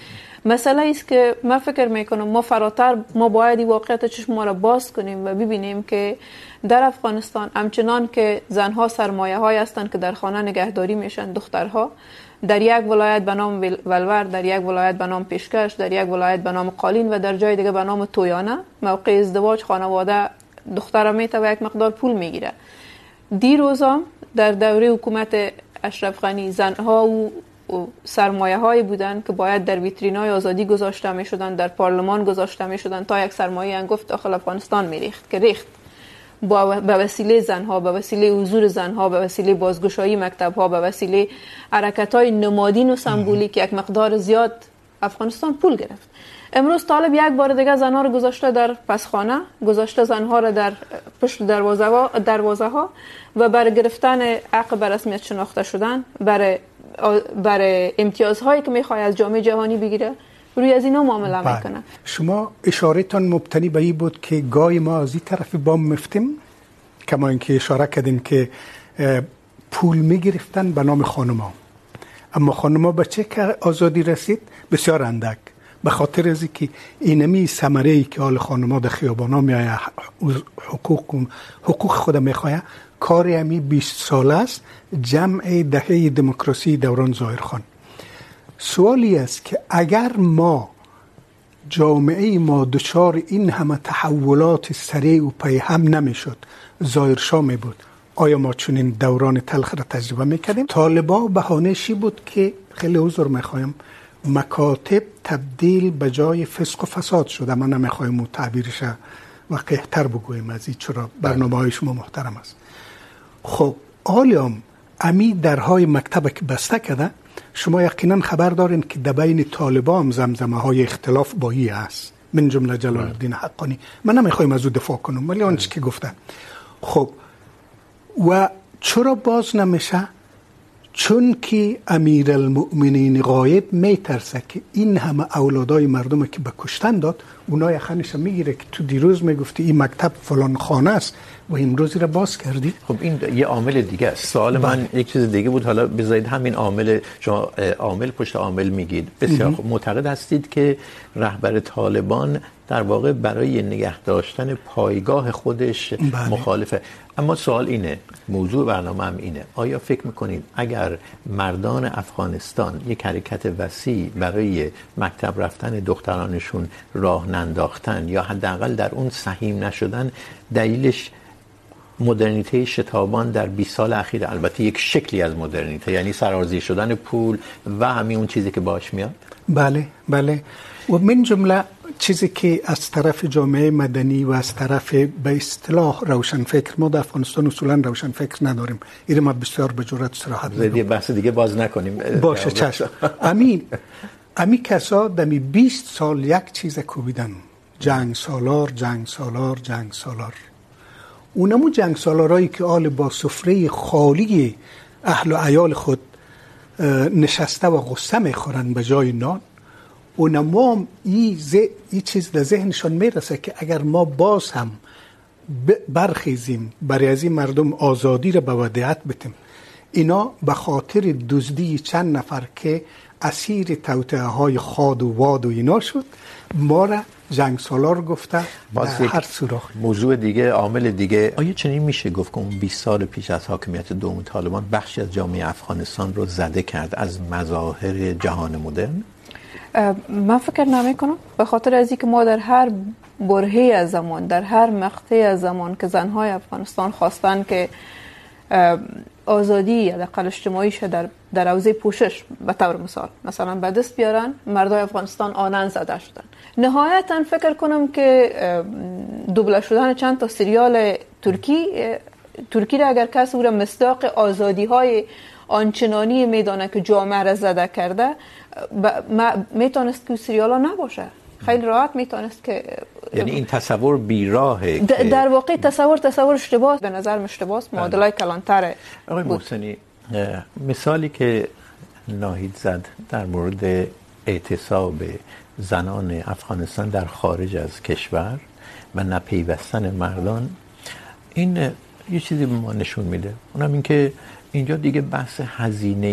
مسئله ایست که من فکر میکنم ما فراتر، ما باید واقعیت چشم ما را باز کنیم و ببینیم که در افغانستان همچنان که زنها سرمایه های هستند که در خانه نگهداری میشن، دخترها در یک ولایت به نام ولور، در یک ولایت به نام پیشکش، در یک ولایت به نام قالین و در جای دیگه به نام تویانه، موقع ازدواج خانواده دختر میته و یک مقدار پول میگیره. دیروزم در دوره حکومت اشرف غنی زنها و سرمایه هایی بودند که باید در ویترینای آزادی گذاشته می شدند، در پارلمان گذاشته می شدند تا یک سرمایه انگفت داخل افغانستان می ریخت که ریخت با به وسیله زنها، به وسیله حضور زنها، به وسیله بازگشایی مکتب ها، به وسیله حرکت های نمادین و سمبولیک یک مقدار زیاد افغانستان پول گرفت. امروز طالب یک بار دیگه زنها رو گذاشته در پسخانه، گذاشته زنها رو در پشت دروازه ها, دروازه ها و برای گرفتن حق به رسمیت شناخته شدن، برای برای امتیازهایی که میخواد از جامعه جهانی بگیره روی از اینا معامله میکنه. شما اشاره تان مبتنی به این بود که گای ما از این طرف بام مفتیم، کما اینکه اشاره کردین که پول میگرفتن به نام خانما، اما خانما به چه که آزادی رسید؟ بسیار اندک، به خاطر از اینکه اینمی ثمره ای که حال خانما در خیابانا میآیه، حقوق حقوق خود میخواه، کار همی بیست ساله است، جمع دهه دموکراسی دوران ظاهرخان. سوالی است که اگر ما جامعه ما دچار این همه تحولات سریع و پیهم نمیشد، ظاهرشاه می بود، آیا ما چنین دوران تلخ را تجربه میکردیم؟ طالبا بهانه شی بود که خیلی عذر میخوایم، مکاتب تبدیل به جای فسق و فساد شد. ما نمیخوایم و تعبیرش واقع تر بگوییم از این، چرا برنامه های شما محترم است. خب آلیام امی درهای مکتب که بسته کرده، شما یقینا خبر دارین که در بین طالبا هم زمزمه های اختلاف بایی است، من جمله جلال الدین حقانی. من نمیخوایم از او دفاع کنم ولی آنچه که گفتن. خب و چرا باز نمیشه؟ چون که امیرالمؤمنین غایب میترسه که این همه اولادای مردم که به کشتن داد اونا یخنش میگیره که تو دیروز میگفتی این مکتب فلان خانه است و امروز را باز کردی. خب این یه عامل دیگه است. سوال من یک چیز دیگه بود، حالا بذارید همین عامل، شما عامل پشت عامل میگید. بسیار خب، معتقد هستید که رهبر طالبان در واقع برای نگه داشتن پایگاه خودش بله. مخالفه. اما سوال اینه، موضوع برنامه هم اینه، آیا فکر میکنید اگر مردان افغانستان یک حرکت وسیع برای مکتب رفتن دخترانشون راه ننداختن یا حداقل در اون سهیم نشدن، دلیلش مدرنیته شتابان در بیست سال اخیر، البته یک شکلی از مدرنیته یعنی سرآرزی شدن پول و همین اون چیزی که باهاش میاد؟ بله بله، و من جمله چیزی که از طرف جامعه مدنی و از طرف به اصطلاح روشنفکر، ما در افغانستان اصولا روشنفکر نداریم، این ما بسیار به جرات صراحت میگم، بحث دیگه باز نکنیم. باشه چشم. امین امی کسا دمی بیست سال یک چیز کوبیدن، جنگ سالار جنگ سالار جنگ سالار اونمو جنگ سالارایی که آل با سفره خالی اهل و عیال خود نشسته و غصه میخورن به جای نان، اونمام این زه این چیز در ذهنشان میرسه که اگر ما باز هم برخیزیم برای از این مردم آزادی را به ودیعت بتیم، اینا به خاطر دزدی چند نفر که اسیر توطئه های خاد و واد و اینا شد ما را جنگ سالار گفته. باز هر سوراخ موضوع دیگه، عامل دیگه. آیا چنین میشه گفت که اون بیست سال پیش از حاکمیت دوم طالبان بخشی از جامعه افغانستان رو زده کرد از مظاهر جهان مدرن؟ من فکر نمی‌کنم، به خاطر از اینکه ما در هر برهه‌ای از زمان، در هر مقطعی از زمان که زن‌های افغانستان خواستن که آزادی یا حداقل اجتماعیش در در حوزه پوشش به طور مثال مثلا به دست بیارن، مردای افغانستان آنن زده شدن. نهایتاً فکر کنم که دوبله شدن چند تا سریال ترکی ترکی را اگر کسی اون مصداق آزادی‌های آنچنانی میدانه که جامعه را زده کرده، میتونست که سریالا نباشه. خیلی راحت میتونست که یعنی این تصور بیراهه که در واقع تصور تصور اشتباه، به نظر اشتباه معادلای کلانتر. آقای محسنی، مثالی که ناهید زد در مورد اعتصاب زنان افغانستان در خارج از کشور و نپیوستن مردان، این یه چیزی به ما نشون میده، اونم این که اینجا دیگه بحث هزینه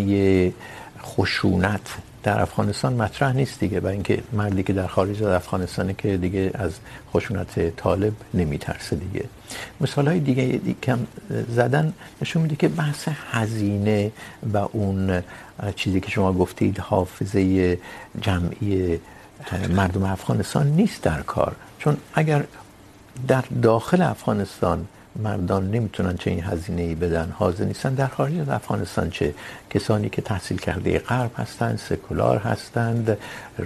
خشونت در افغانستان مطرح نیست دیگه، و اینکه مردی که در خارج از افغانستانه که دیگه از خشونت طالب نمیترسه دیگه. مثالهای دیگه کم زدن نشون میده که بحث هزینه و اون چیزی که شما گفتید حافظه جمعی مردم افغانستان نیست در کار، چون اگر در داخل افغانستان مردان نمیتونن چه این هزینه‌ای بدن، حاضر نیستن، در خارج از افغانستان چه؟ کسانی که تحصیل کرده غرب هستند، سکولار هستند،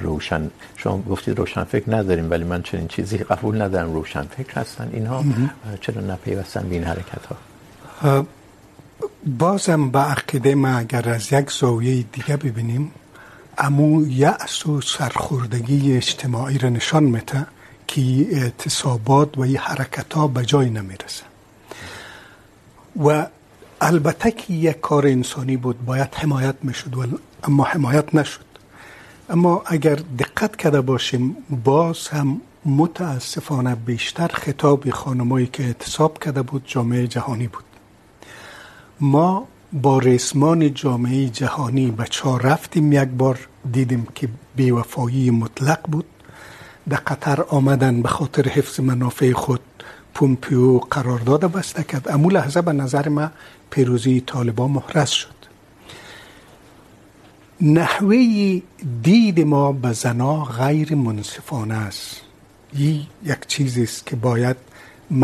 روشن، شما گفتید روشن فکر نداریم ولی من چنین چیزی قبول ندارم، روشن فکر هستند، اینها چرا نپیوستن به این حرکت‌ها؟ بازم به عقیده ما اگر از یک زاویه دیگه ببینیم، امو یأس و سرخوردگی اجتماعی را نشان میده که اعتصابات و حرکت ها به جای نمیرسه. و البته که یک کار انسانی بود، باید حمایت میشد، اما حمایت نشد. اما اگر دقت کرده باشیم، باز هم متاسفانه بیشتر خطاب خانمایی که اعتصاب کرده بود جامعه جهانی بود. ما با رسمان جامعه جهانی به چاه رفتیم، یک بار دیدیم که بی‌وفایی مطلق بود. در قطر آمدن به خاطر حفظ منافع خود، پومپیو قرارداد بسته کرد، امو لحظه به نظر ما پیروزی طالبان محرز شد. نحوه دید ما به زنا غیر منصفانه است. این یک چیزی است که باید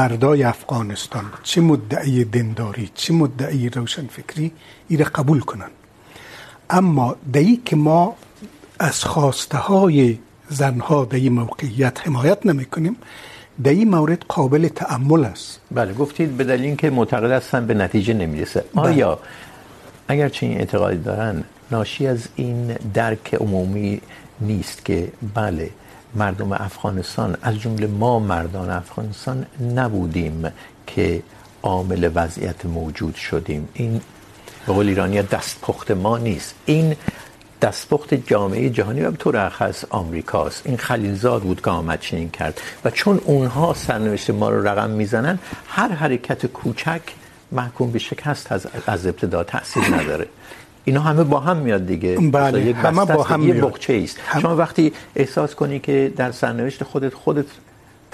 مردای افغانستان، چه مدعی دنداری چه مدعی روشنفکری، این را قبول کنند. اما دایی که ما از خواسته های زنها در این موقعیت حمایت نمی‌کنیم، در این مورد قابل تأمل است. بله، گفتید به دلیل اینکه معتقد هستن به نتیجه نمی‌رسه. آیا اگر چنین اعتقادی دارن، ناشی از این درک عمومی نیست که بله مردم افغانستان از جمله ما مردان افغانستان نبودیم که عامل وضعیت موجود شدیم؟ این به قول ایرانی دست پخت ما نیست، این دستپخت جامعه جهانی و به طور خاص آمریکاست. این خلیلزاد بود که آمد چنین کرد و چون اونها سرنوشت ما رو رقم میزنن، هر حرکت کوچک محکوم به شکست از از ابتدا، تاثیر نداره. اینا همه با هم میاد دیگه. بله، یک همه با هم یه بخچه است. هم... شما وقتی احساس کنی که در سرنوشت خودت خودت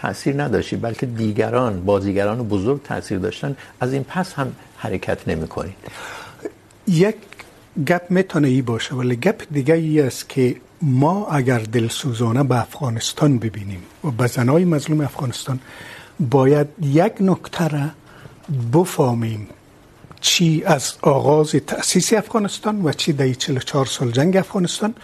تاثیر نداشتی بلکه دیگران، بازیگران بزرگ تاثیر داشتن، از این پس هم حرکت نمی‌کنید. یک گپ میتونه ای باشه، ولی گپ دیگه ای است که ما اگر دلسوزانه به افغانستان ببینیم و به زنای مظلوم افغانستان، باید یک نکته را بفهمیم، چی از آغاز تأسیس افغانستان و چی در چهل و چهار سال جنگ افغانستان،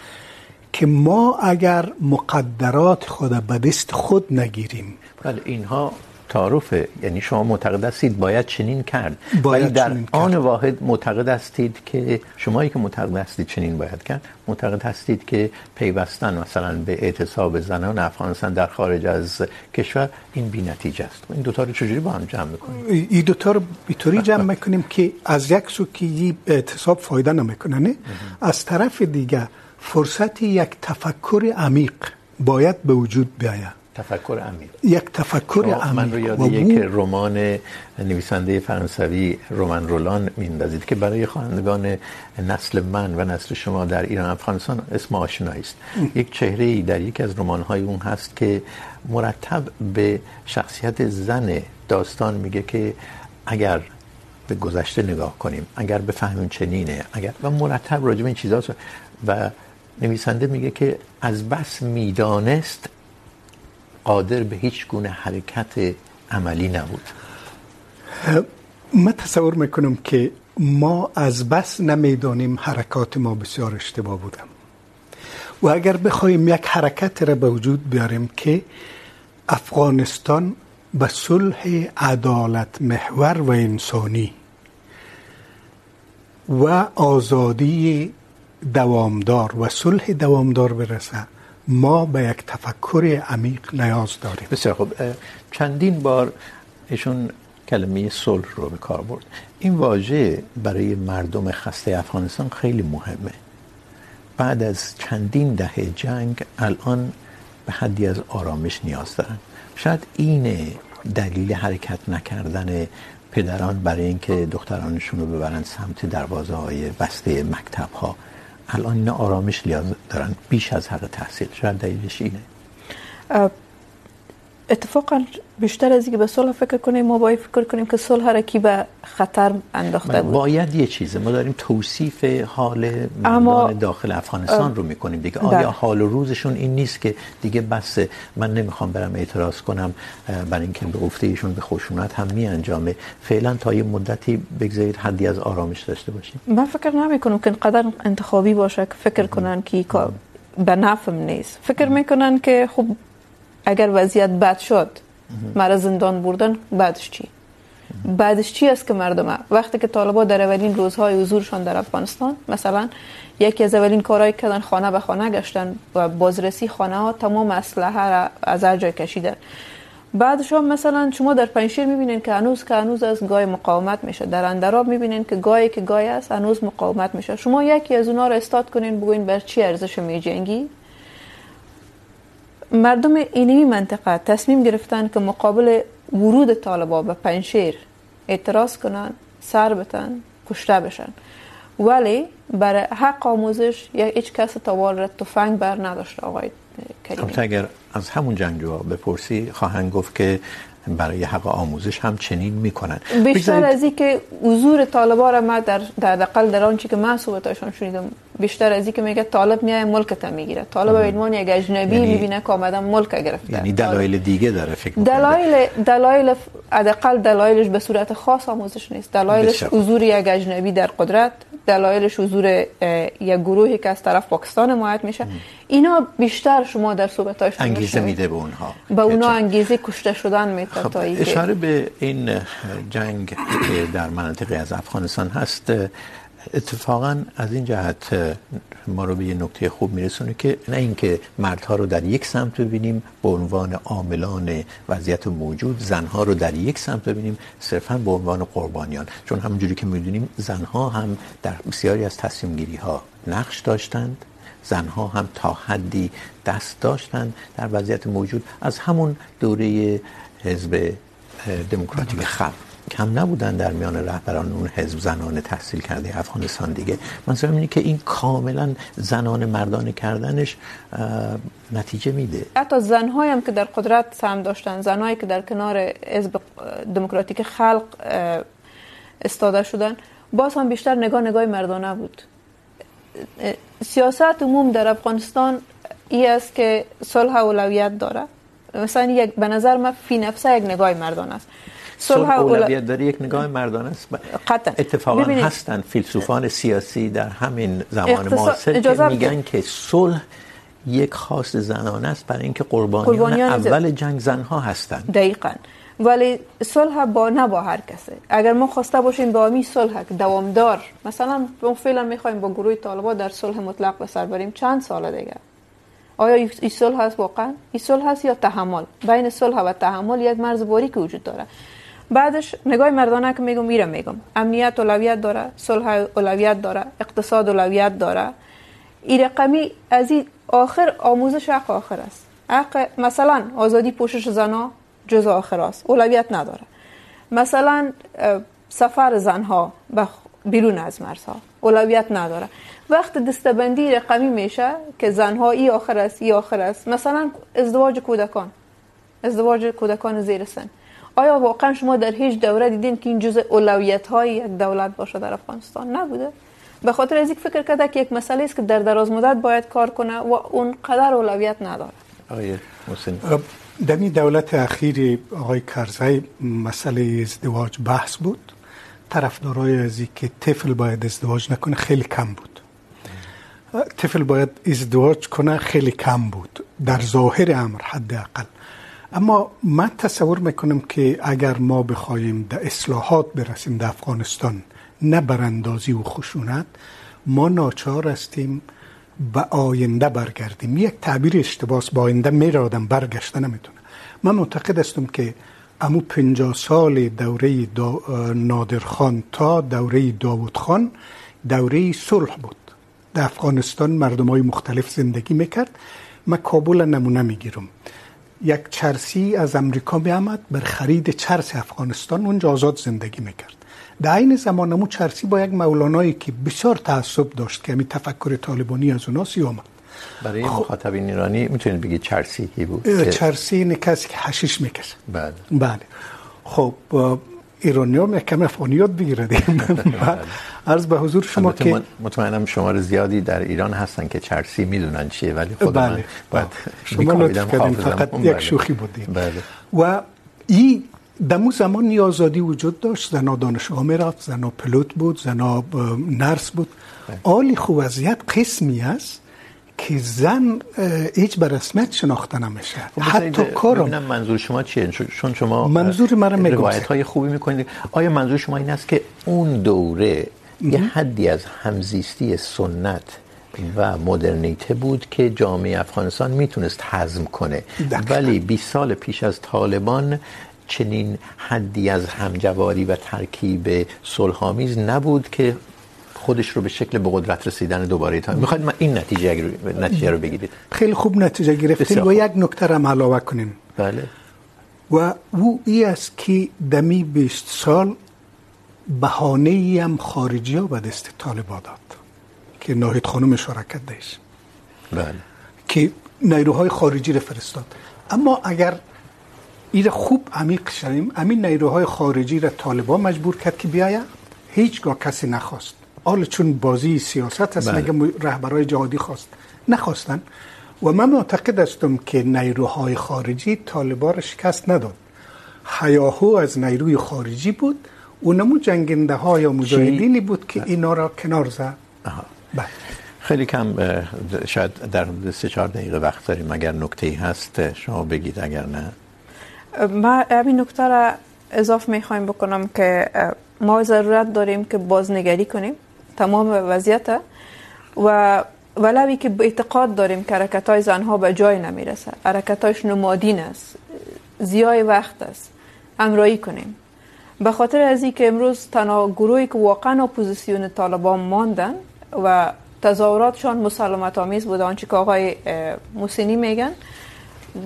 که ما اگر مقدرات خود به دست خود نگیریم. بله، اینها تعارفه، یعنی شما معتقد هستید باید چنین کرد، ولی در آن کرد. واحد معتقد هستید که شمایی که معتقد هستید چنین باید کرد، معتقد هستید که پیوستن مثلا به اعتصاب زنان افغانستان در خارج از کشور این بی‌نتیجه است. این دوتا رو چجوری با هم جمع می‌کنیم؟ این دوتا رو بهطوری جمع می‌کنیم که از یک سو که این اعتصاب فایده نمی‌کنه، از طرف دیگه فرصت یک تفکر عمیق باید به وجود بیاید. تفکر عمیق، یک تفکر عمیق. من رو یاد یک رمان نویسنده فرانسوی رومان رولان میندازید که برای خوانندگان نسل من و نسل شما در ایران افغانستان اسم آشنایی است. یک چهره‌ای در یک از رمان‌های اون هست که مرتب به شخصیت زن داستان میگه که اگر به گذشته نگاه کنیم، اگر بفهمیم چنینه، اگر، و مرتب راجع به این چیزا، و نویسنده میگه که از بس میدانست قادر به هیچ گونه حرکت عملی نبود. من تصور میکنم که ما از بس نمیدانیم حرکات ما بسیار اشتباه بودم، و اگر بخوایم یک حرکت را به وجود بیاریم که افغانستان به صلح عدالت محور و انسانی و آزادی دوامدار و صلح دوامدار برسه، ما به یک تفکر عمیق نیاز داریم. بسیار خب، چندین بار ایشون کلمه صلح رو به کار برد. این واژه برای مردم خسته افغانستان خیلی مهمه. بعد از چندین دهه جنگ الان به حدی از آرامش نیاز دارن. شاید این دلیل حرکت نکردن پدران برای اینکه دخترانشون رو ببرن سمت دروازه های بسته مکتب ها، الان اینا آرامش نیاز دارن بیش از حق تحصیل، شاید دلیلش اینه. اتفاقا بیشتر از اینکه به صلح فکر کنیم ما باید فکر کنیم که صلح را کی به خطر انداخته بود. باید یه چیزه، ما داریم توصیف حال مردم داخل افغانستان رو میکنیم دیگه. آیا ده. حال و روزشون این نیست که دیگه بس من نمیخوام برم اعتراض کنم برای اینکه به گفته ایشون به خشونت هم میانجامه، فعلا تا یه مدتی بگذارید حدی از آرامش داشته باشیم؟ من فکر نمیکنم که انقدر انتخابی باشه که فکر کنن که به نفع نیست. فکر میکنن که خب اگر وضعیت بد شد مرا زندان بردن، بعدش چی؟ بعدش چی است که مردم ها؟ وقتی که طالبان در اولین روزهای حضورشان در افغانستان مثلا یکی از اولین کارهایی که کردن خانه به خانه گشتن و بازرسی خانه ها، تمام اسلحه را از هر جای کشیدن. بعدش هم مثلا شما در پنجشیر میبینین که هنوز که هنوز از گای مقاومت میشه، در اندراب میبینین که گایی که گای است هنوز مقاومت میشه. شما یکی از اونها را استاد کنین بگوین بر چی ارزش میجنگی؟ مردم اینی منطقه تصمیم گرفتن که مقابل ورود طالبا به پنجشیر اعتراض کنن، سر بتن، کشته بشن، ولی برای حق آموزش یا هیچ کس توان را تفنگ بر نداشت. آقای کریم، اگر از همون جنگجوها بپرسی خواهند گفت که برای حق آموزش هم چنین میکنن. بیشتر از اینکه حضور طالبا را ما در حداقل در آنچه که من صحبتاشون شنیدم، بیشتر از اینکه میگه طالب میای ملکت میگیره، طالب به عنوان یک اجنبی میبینه که آمدن ملک گرفته، یعنی دلایل دیگه داره فکر میکنه. دلایل دلایل حداقل دلایلش به صورت خاص آموزش نیست، دلایلش حضور یک اجنبی در قدرت، دلایلش حضور یک گروهی که از طرف پاکستان حمایت میشه. اینا بیشتر شما در صحبتاشون انگیزه میده به اونها، به اونها انگیزه کشته شدن می. خب، اشاره به این جنگ که در مناطقی از افغانستان هست اتفاقا از این جهت ما رو به یه نکته خوب میرسونه که نه اینکه مردها رو در یک سمت ببینیم به عنوان عاملان وضعیت موجود، زنها رو در یک سمت ببینیم صرفا به عنوان قربانیان، چون همونجوری که میدونیم زنها هم در بسیاری از تصمیم گیری ها نقش داشتند، زنها هم تا حدی دست داشتند در وضعیت موجود. از همون دوره حزب دموکراتیک خلق کم نبودن در میان رهبران اون حزب زنان تحصیل کرده افغانستان دیگه. منظورم اینه که این کاملا زنان مردانه کردنش نتیجه میده. حتی زنهایی هم که در قدرت سهم داشتن، زنهایی که در کنار حزب دموکراتیک خلق استاده شدن، باز هم بیشتر نگاه نگاه مردانه بود. سیاست عموم در افغانستان این است که صلح اولویت داره. مثلا یک به نظر من فی نفسه یک نگاه مردانه است، صلح اولویت داره، یک نگاه مردانه است. اتفاقا هستن فیلسوفان سیاسی در همین زمان معاصر که میگن که صلح یک خواست زنانه است برای اینکه قربانیان, قربانیان اول جنگ زنها هستند. دقیقاً، ولی صلح با نه با هر کسی. اگر ما خواسته باشیم با همین صلح دوامدار، مثلا ما فعلا میخوایم با گروه طالبان در صلح مطلق به سر بریم، چند سال دیگه آیا این صلح هست؟ واقعا این صلح هست یا تحمل؟ بین صلح و تحمل یک مرز باریک وجود داره. بعدش نگاه مردانه که میگم میرم میگم امنیت اولویت داره، صلح اولویت داره، اقتصاد اولویت داره. این رقمی از این آخر آموزش حق آخر است. حق مثلا آزادی پوشش زنها جزء آخر است، اولویت نداره. مثلا سفر زنها به بیرون از مرزها اولویت نداره. وقت دستبندی رقمی میشه که زنها ای آخر است ای آخر است. مثلا ازدواج کودکان، ازدواج کودکان زیر سن، آیا واقعا شما در هیچ دوره دیدین که این جزء اولویت های یک دولت باشه در افغانستان؟ نبوده. به خاطر از اینکه فکر کرده که یک مسئله است که در دراز مدت باید کار کنه و اونقدر اولویت نداره. آقای محسنی، در این دولت اخیر آقای کرزی مسئله ازدواج بحث بود، طرفدارای از اینکه طفل باید ازدواج نکنه خیلی کم بود، طفل باید ازدواج کنه خیلی کم بود در ظاهر امر حداقل. اما من تصور میکنم که اگر ما بخوایم در اصلاحات برسیم در افغانستان، نه براندازی و خشونت، ما ناچار هستیم به آینده برگردیم. یک تعبیر اشتباس، به آینده میرادم برگشته نمیتونه. من معتقد هستم که امو پنجاه سال دوره دا نادرخان تا دوره داوود خان دوره صلح بود. در افغانستان مردمای مختلف زندگی میکرد. من کابل نمونه میگیرم. یک چرسی از امریکا میامد بر خرید چرس افغانستان، اونجا آزاد زندگی میکرد. در این زمان امو چرسی با یک مولانایی که بسیار تعصب داشت که همین تفکر طالبانی از اوناست اومد. برای مخاطبین ایرانی میتونید بگید چرسی کی بود؟ چرسی یعنی کسی که حشیش میکشه. بله بله. خب ایرانی‌ها هم کم افغانیات بگیرن. عرض به حضور شما که مطمئنم شمار زیادی در ایران هستن که چرسی میدونن چیه، ولی خود بله. من باید شما لطف کردین، فقط یک شوخی بود. بله. و این در اون زمان آزادی وجود داشت، زنا دانشگاه می رفت، زنا پلوت بود، زنا نرس بود. عالی خوب از یک قسمی است که زن هیچ به رسمیت شناخته نمیشه. حتی کارم. منظور شما چیه؟ چون شما منظور من رو میگم. روایت‌های خوبی میکنید. آیا منظور شما این است که اون دوره یه حدی از همزیستی سنت و مدرنیته بود که جامعه افغانستان میتونست هضم کنه، ولی بیست سال پیش از طالبان چنین حدی از همجواری و ترکیب صلح‌آمیز نبود که خودش رو به شکل به قدرت رسیدن دوباره تا می‌خواید من این نتیجه رو نتیجه رو بگیرید. خیلی خوب نتیجه گرفتید. و یک نکته را علاوه کنیم. بله. و او این است که دمی بیست سال بهانه‌ای هم خارجی‌ها به دست طالبان داد که ناهید خانم شراکت داشت. بله. که نیروهای خارجی را فرستاد. اما اگر این خوب عمیق شدیم، همین نیروهای خارجی را طالبان مجبور کرد که بیاید، هیچگاه کسی نخواست. آل چون بازی سیاست است، میگم رهبرای جهادی خواست، نخواستن. و من معتقد هستم که نیروهای خارجی طالبان را شکست نداد. هیاهو از نیروی خارجی بود، اونم جنگنده ها یا مجاهدینی بود که اینا را کنار زد. بله. خیلی کم، شاید در سه چهار دقیقه وقت داریم، اگر نکته‌ای هست شما بگید، اگر نه ما همین نکته را اضافه می‌خوایم بکنم که ما ضرورت داریم که بازنگری کنیم تمام وضعیت و ولوی که اعتقاد داریم که حرکت‌های زن‌ها به جای نمی‌رسه، حرکت‌هاش نمادین است، زیای وقت است، همراهی کنیم. به خاطر از اینکه امروز تنها گروهی که واقعا اپوزیسیون طالبان ماندن و تظاهراتشان مسالمت آمیز بود، آنچه که آقای محسنی میگن،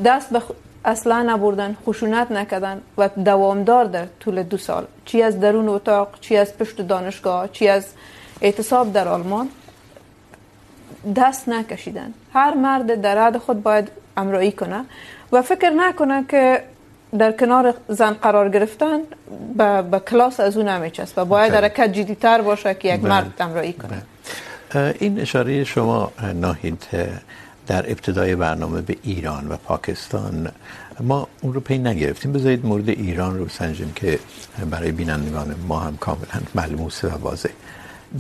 دست به اصلا نبردن، خشونت نکردن و دوامدار در طول دو سال، چی از درون اتاق، چی از پشت دانشگاه، چی از اعتصاب در آلمان، دست نکشیدن. هر مرد در حد خود باید همراهی کنه و فکر نکنه که در کنار زن قرار گرفتن با, با کلاس از اون نمیچسبه. باید حرکت جدی‌تر باشه که یک مرد همراهی کنه. این اشاره شما ناهید در ابتدای برنامه به ایران و پاکستان، ما اون رو پی نگرفتیم. بذارید مورد ایران رو بسنجیم که برای بینندگان ما هم کاملا ملموس و واضح.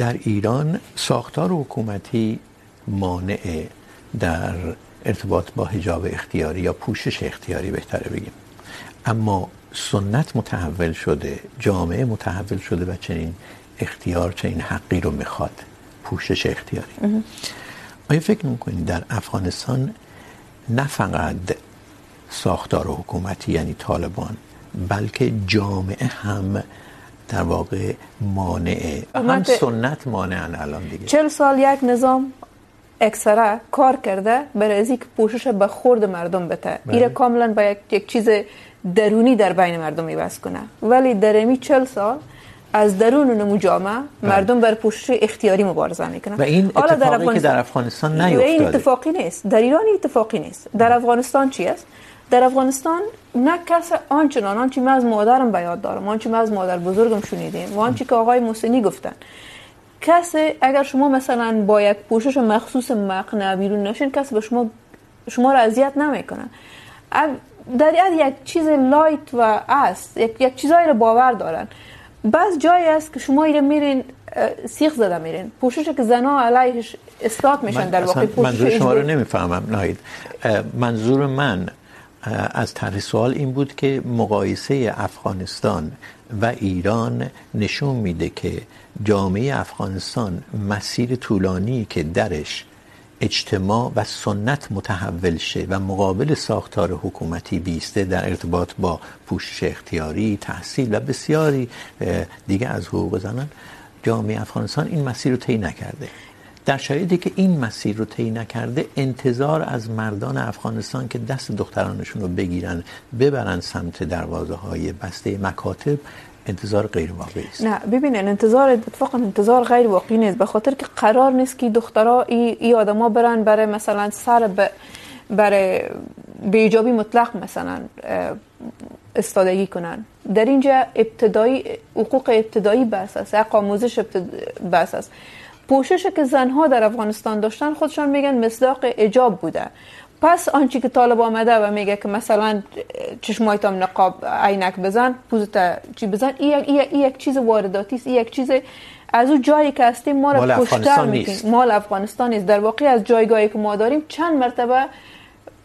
در ایران ساختار حکومتی مانع در ارتباط با حجاب اختیاری یا پوشش اختیاری بهتره بگیم، اما سنت متحول شده، جامعه متحول شده و چنین اختیار، چنین حقی رو میخواد، پوشش اختیاری. آیا فکر میکنید در افغانستان نه فقط ساختار حکومتی یعنی طالبان، بلکه جامعه هم در واقع مانعه، هم سنت مانعن الان دیگه؟ چهل سال یک نظام اکثرا کار کرده برای اینکه پوشش به خورد مردم بده، ایره کاملا به یک چیز درونی در بین مردم ایواز کنه، ولی در این چهل سال از درون اون مجامع مردم بر پوشش اختیاری مبارزه میکنن. و این اتفاقی در افغانستان... که در افغانستان نیفتاده. این اتفاقی نیست، در ایران اتفاقی نیست. در افغانستان چی است؟ در افغانستان نه کس آنچنان، آنچه من از مادرم به یاد دارم، آنچه من از مادر بزرگم شنیدیم و آنچه که آقای محسنی گفتن، کس اگر شما مثلا با یک پوشش مخصوص مقنعه بیرون نشین، کس به شما شما را اذیت نمیکنه. در یک چیز لایت و است، یک یک چیزایی رو باور دارن. بعض جایی است که شما ایره میرین سیخ زده میرین، پوشش که زنها علیهش اصلاح میشن. در واقع پوشش منظور شما رو نمیفهمم ناهید. منظور من از طرح سوال این بود که مقایسه افغانستان و ایران نشون میده که جامعه افغانستان مسیر طولانی که درش اجتماع و سنت متحول شه و مقابل ساختار حکومتی بیسته در ارتباط با پوشش اختیاری، تحصیل و بسیاری دیگه از حقوق زنان، جامعه افغانستان این مسیر رو طی نکرده. در شرایطی که این مسیر رو طی نکرده، انتظار از مردان افغانستان که دست دخترانشون رو بگیرن ببرن سمت دروازه های بسته مکاتب، انتظار غیر واقعی است. نه ببینین، انتظار اتفاقا انتظار غیر واقعی نیست، به خاطر که قرار نیست که دخترها ای, ای آدما برن برای مثلا سر ب... برای به ایجابی مطلق مثلا استادگی کنن. در اینجا ابتدایی حقوق ابتدایی بر اساس حق آموزش ابتد... بر اساس پوششی که زنها در افغانستان داشتن، خودشان میگن مصداق ایجاب بوده. پس آنچه که طالب آمده و میگه که مثلا چشمایتام نقاب عینک بزن، پوزت چی بزن، این یک ای ای یک چیز وارداتی است، یک چیز از اون جایی که هستیم ما را پشتر میکنیم، مال افغانستان است. در واقع از جایگاهی که ما داریم چند مرتبه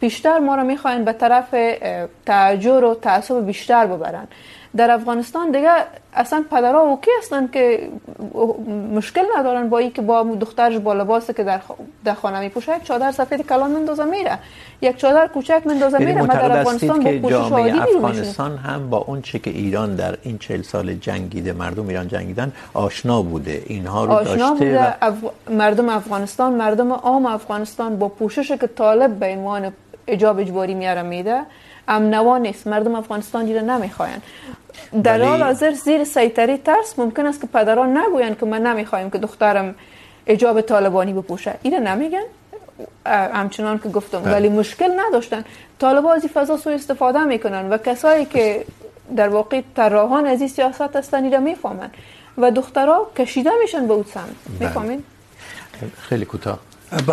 بیشتر ما را میخواین به طرف تاجر و تعصب بیشتر ببرن. در افغانستان دیگه اصلا پدرها اوکی هستن که مشکل ندارن با اینکه با دخترش با لباسی که در در خانه میپوشه، چادر سفید کلان مندازه میره، یک چادر کوچک مندازه میره. ما در افغانستان با جامعه افغانستان هم با اون چه که ایران در این چهل سال جنگیده، مردم ایران جنگیدن، آشنا بوده، اینها رو داشته و اف... مردم افغانستان، مردم عام افغانستان با پوششی که طالب به عنوان ایجاب اجباری میاره میده، امنوا نیست. مردم افغانستان دیگه نمیخواین. در حال حاضر زیر سیطره ترس ممکن است که پدران نگویند که ما نمیخوایم که دخترم ایجاب طالبانی بپوشه، اینو نمیگن، همچنان که گفتم ها. ولی مشکل نداشتن، طالبان از فضا سوء استفاده میکنن و کسایی که در واقع طراحان از سیاست هستن اینو میفهمن و دخترها کشیده میشن به اون سمت. میفهمین؟ خیلی کوتاه.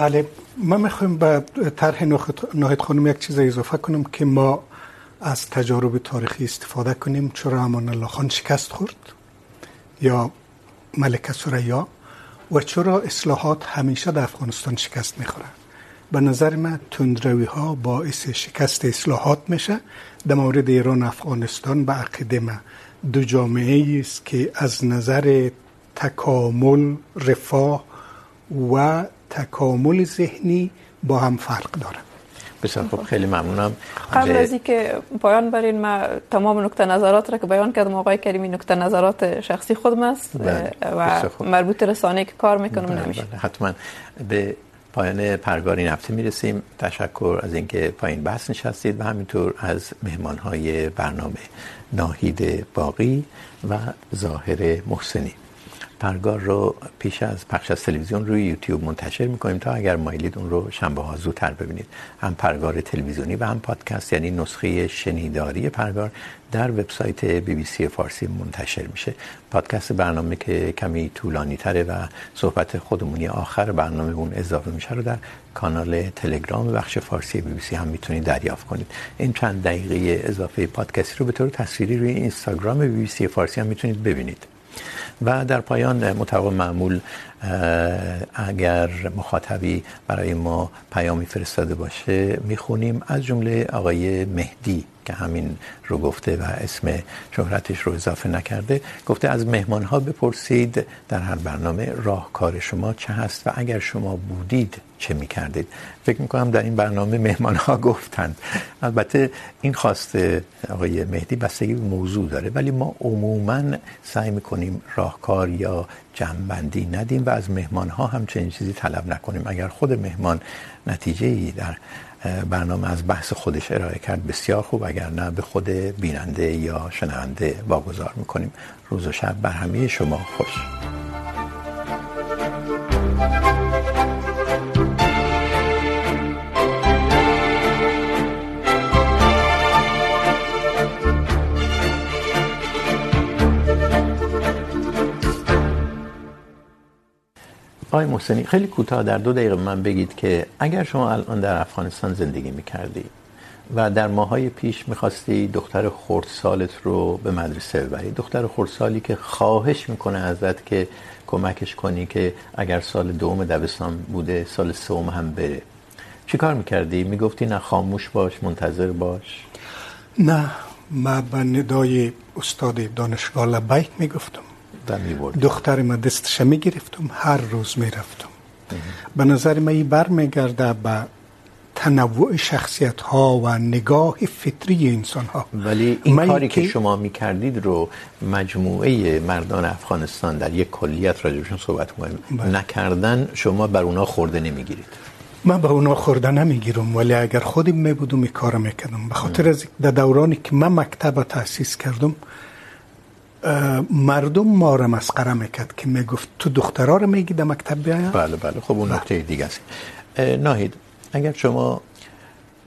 بله، من میخوام به طرح ناهید خانم یک چیز اضافه کنم که ما از تجارب تاریخی استفاده کنیم. چرا امان الله خان شکست خورد یا ملک سوریا و چرا اصلاحات همیشه در افغانستان شکست میخورن؟ به نظر من تندروی ها باعث شکست اصلاحات میشه. در مورد ایران افغانستان به عقیده من دو جامعه است که از نظر تکامل، رفاه و تکامل ذهنی با هم فرق داره. بسیار خوب، خیلی ممنونم. قبل از اینکه پایان برین، من تمام نکته نظرات را که بیان کردم آقای کریمی نکته نظرات شخصی خودم است و مربوط رسانه‌ای که کار میکنم نمیشه. حتما به پایان پرگار این هفته میرسیم. تشکر از اینکه پایین بحث نشستید و همینطور از مهمانهای برنامه ناهید باقی و ظاهر محسنی. پرگار رو پیش از پخش از تلویزیون روی یوتیوب منتشر می‌کنیم تا اگر مایلید اون رو شنبه‌ها زودتر ببینید. هم پرگار تلویزیونی و هم پادکست، یعنی نسخه شنیداری پرگار، در وبسایت بی بی سی فارسی منتشر میشه. پادکست برنامه که کمی طولانی تره و صحبت خودمونی آخر برنامه اون اضافه میشه رو در کانال تلگرام بخش فارسی بی بی سی هم میتونید دریافت کنید. این چند دقیقه اضافه پادکست رو به طور تصویری روی اینستاگرام بی بی سی فارسی هم میتونید ببینید. و در پایان مطابق معمول اگر مخاطبی برای ما پیامی فرستاده باشه میخونیم، از جمله آقای مهدی که همین رو گفته و اسم شهرتش رو اضافه نکرده، گفته از مهمان‌ها بپرسید در هر برنامه راهکار شما چه هست و اگر شما بودید چه می‌کردید. فکر می‌کنم در این برنامه مهمان‌ها گفتند. البته این خواست آقای مهدی بستگی به موضوع داره، ولی ما عموماً سعی می‌کنیم راهکار یا جنبندی ندیم و از مهمان‌ها هم چنین چیزی طلب نکنیم. اگر خود مهمان نتیجه‌ای در برنامه از بحث خودش ارائه کرد بسیار خوب، اگر نه به خود بیننده یا شنونده واگذار می‌کنیم. روز و شب بر همه شما خوش. آقای محسنی، خیلی کوتاه در دو دقیقه من بگید که اگر شما الان در افغانستان زندگی می‌کردی و در ماه‌های پیش می‌خواستی دختر خردسالت رو به مدرسه ببری، دختر خردسالی که خواهش می‌کنه ازت که کمکش کنی که اگر سال دوم دبستان بوده سال سوم هم بره، چیکار می‌کردی؟ میگفتی نه خاموش باش، منتظر باش؟ نه، ما به ندای استاد دانشگاه لبیک میگفتم، دختر ما دستش میگرفتم، هر روز میرفتم به نظر من برمیگرده به تنوع شخصیت ها و نگاه فطری انسان ها. ولی این کاری که شما میکردید رو مجموعه مردان افغانستان در یک کلیت راجعشون صحبت می‌کنیم، نکردن شما بر اونا خورده نمیگیرید. من به اونا خورده نمیگیرم، ولی اگر خودم میبودم این کارو میکردم. به خاطر از در دورانی که من مکتب تاسیس کردم مردم ما را مسخره میکرد که میگفت تو دخترا رو میگی در مکتب بیاین. بله بله، خب اون نکته دیگه است. ناهید، اگر شما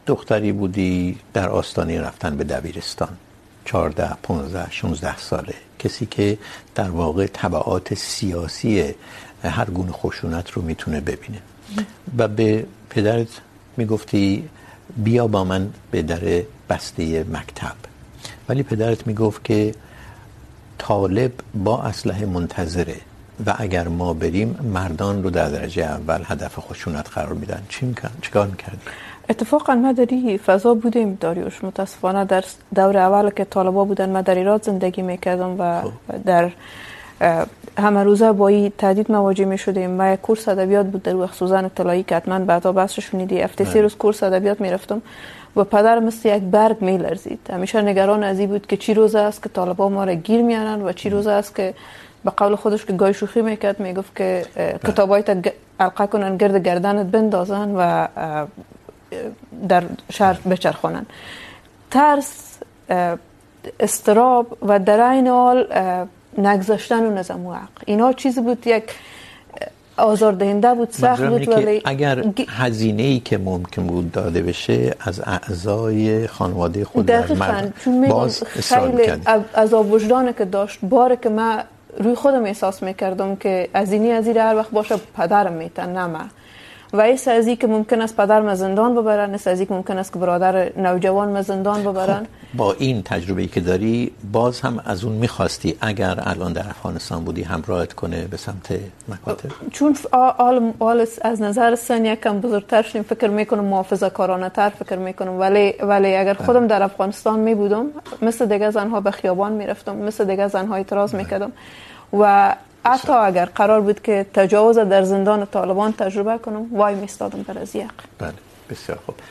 دختری بودی در آستانه رفتن به دبیرستان چهارده، پانزده، شانزده ساله، کسی که در واقع تبعات سیاسی هر گونه خشونت رو میتونه ببینه و به پدرت میگفتی بیا با من به در بسته مکتب، ولی پدرت میگفت که طالب با اسلحه منتظره و اگر ما بریم مردان رو در درجه اول هدف خشونت قرار میدن. چی میکنن؟ چیکار میکردن؟ اتفاقا ما در این فضا بودیم داریوش، متاسفانه در دور اول که طالبا بودن ما در ایران زندگی میکردم و خب. در همه روزه با این تهدید مواجه میشدیم. ما کورس ادبیات بود در وقت سوزن طلایی که حتما بعدا بحثش شنیدی، هفته سه روز کورس ادبیات میرفتم و پدر مثل یک برگ میلرزید، همیشه نگران از این بود که چی روز است که طالبا ما را گیر میارن و چی روز است که به قول خودش که گای شوخی میکرد میگفت که کتابای تا علقه کنن گرد گردنت بندازن و در شهر بچرخونن. ترس، استراب و در این حال نگذاشتن اون از حق، اینا چیزی بود یک آزاردهنده بود، سخت بود. ولی اگر هزینه ای که ممکن بود داده بشه از اعضای خانواده خود دادن، باز خیلی عذاب وجدانی که داشت. باره که من روی خودم احساس میکردم که از اینی از این هر وقت باشه پدرم میتنم و ایسا از این که ممکن است پدرم از زندان ببرن، ایسا از این که ممکن است که برادر نوجوان از زندان ببرن. خب با این تجربه‌ای که داری باز هم از اون میخواستی اگر الان در افغانستان بودی همراهت کنه به سمت مکاتب؟ چون عالم والس از نظر سن یکم بزرگتر شدم، فکر میکنم محافظه کارانه تر فکر میکنم. ولی ولی اگر خودم در افغانستان میبودم مثل دیگه زنها به خیابان میرفتم، مثل دیگه زنها اعتراض میکردم و حتی اگر قرار بود که تجاوز در زندان طالبان تجربه کنم وای میستادم بر از یق. بله، بسیار خوب.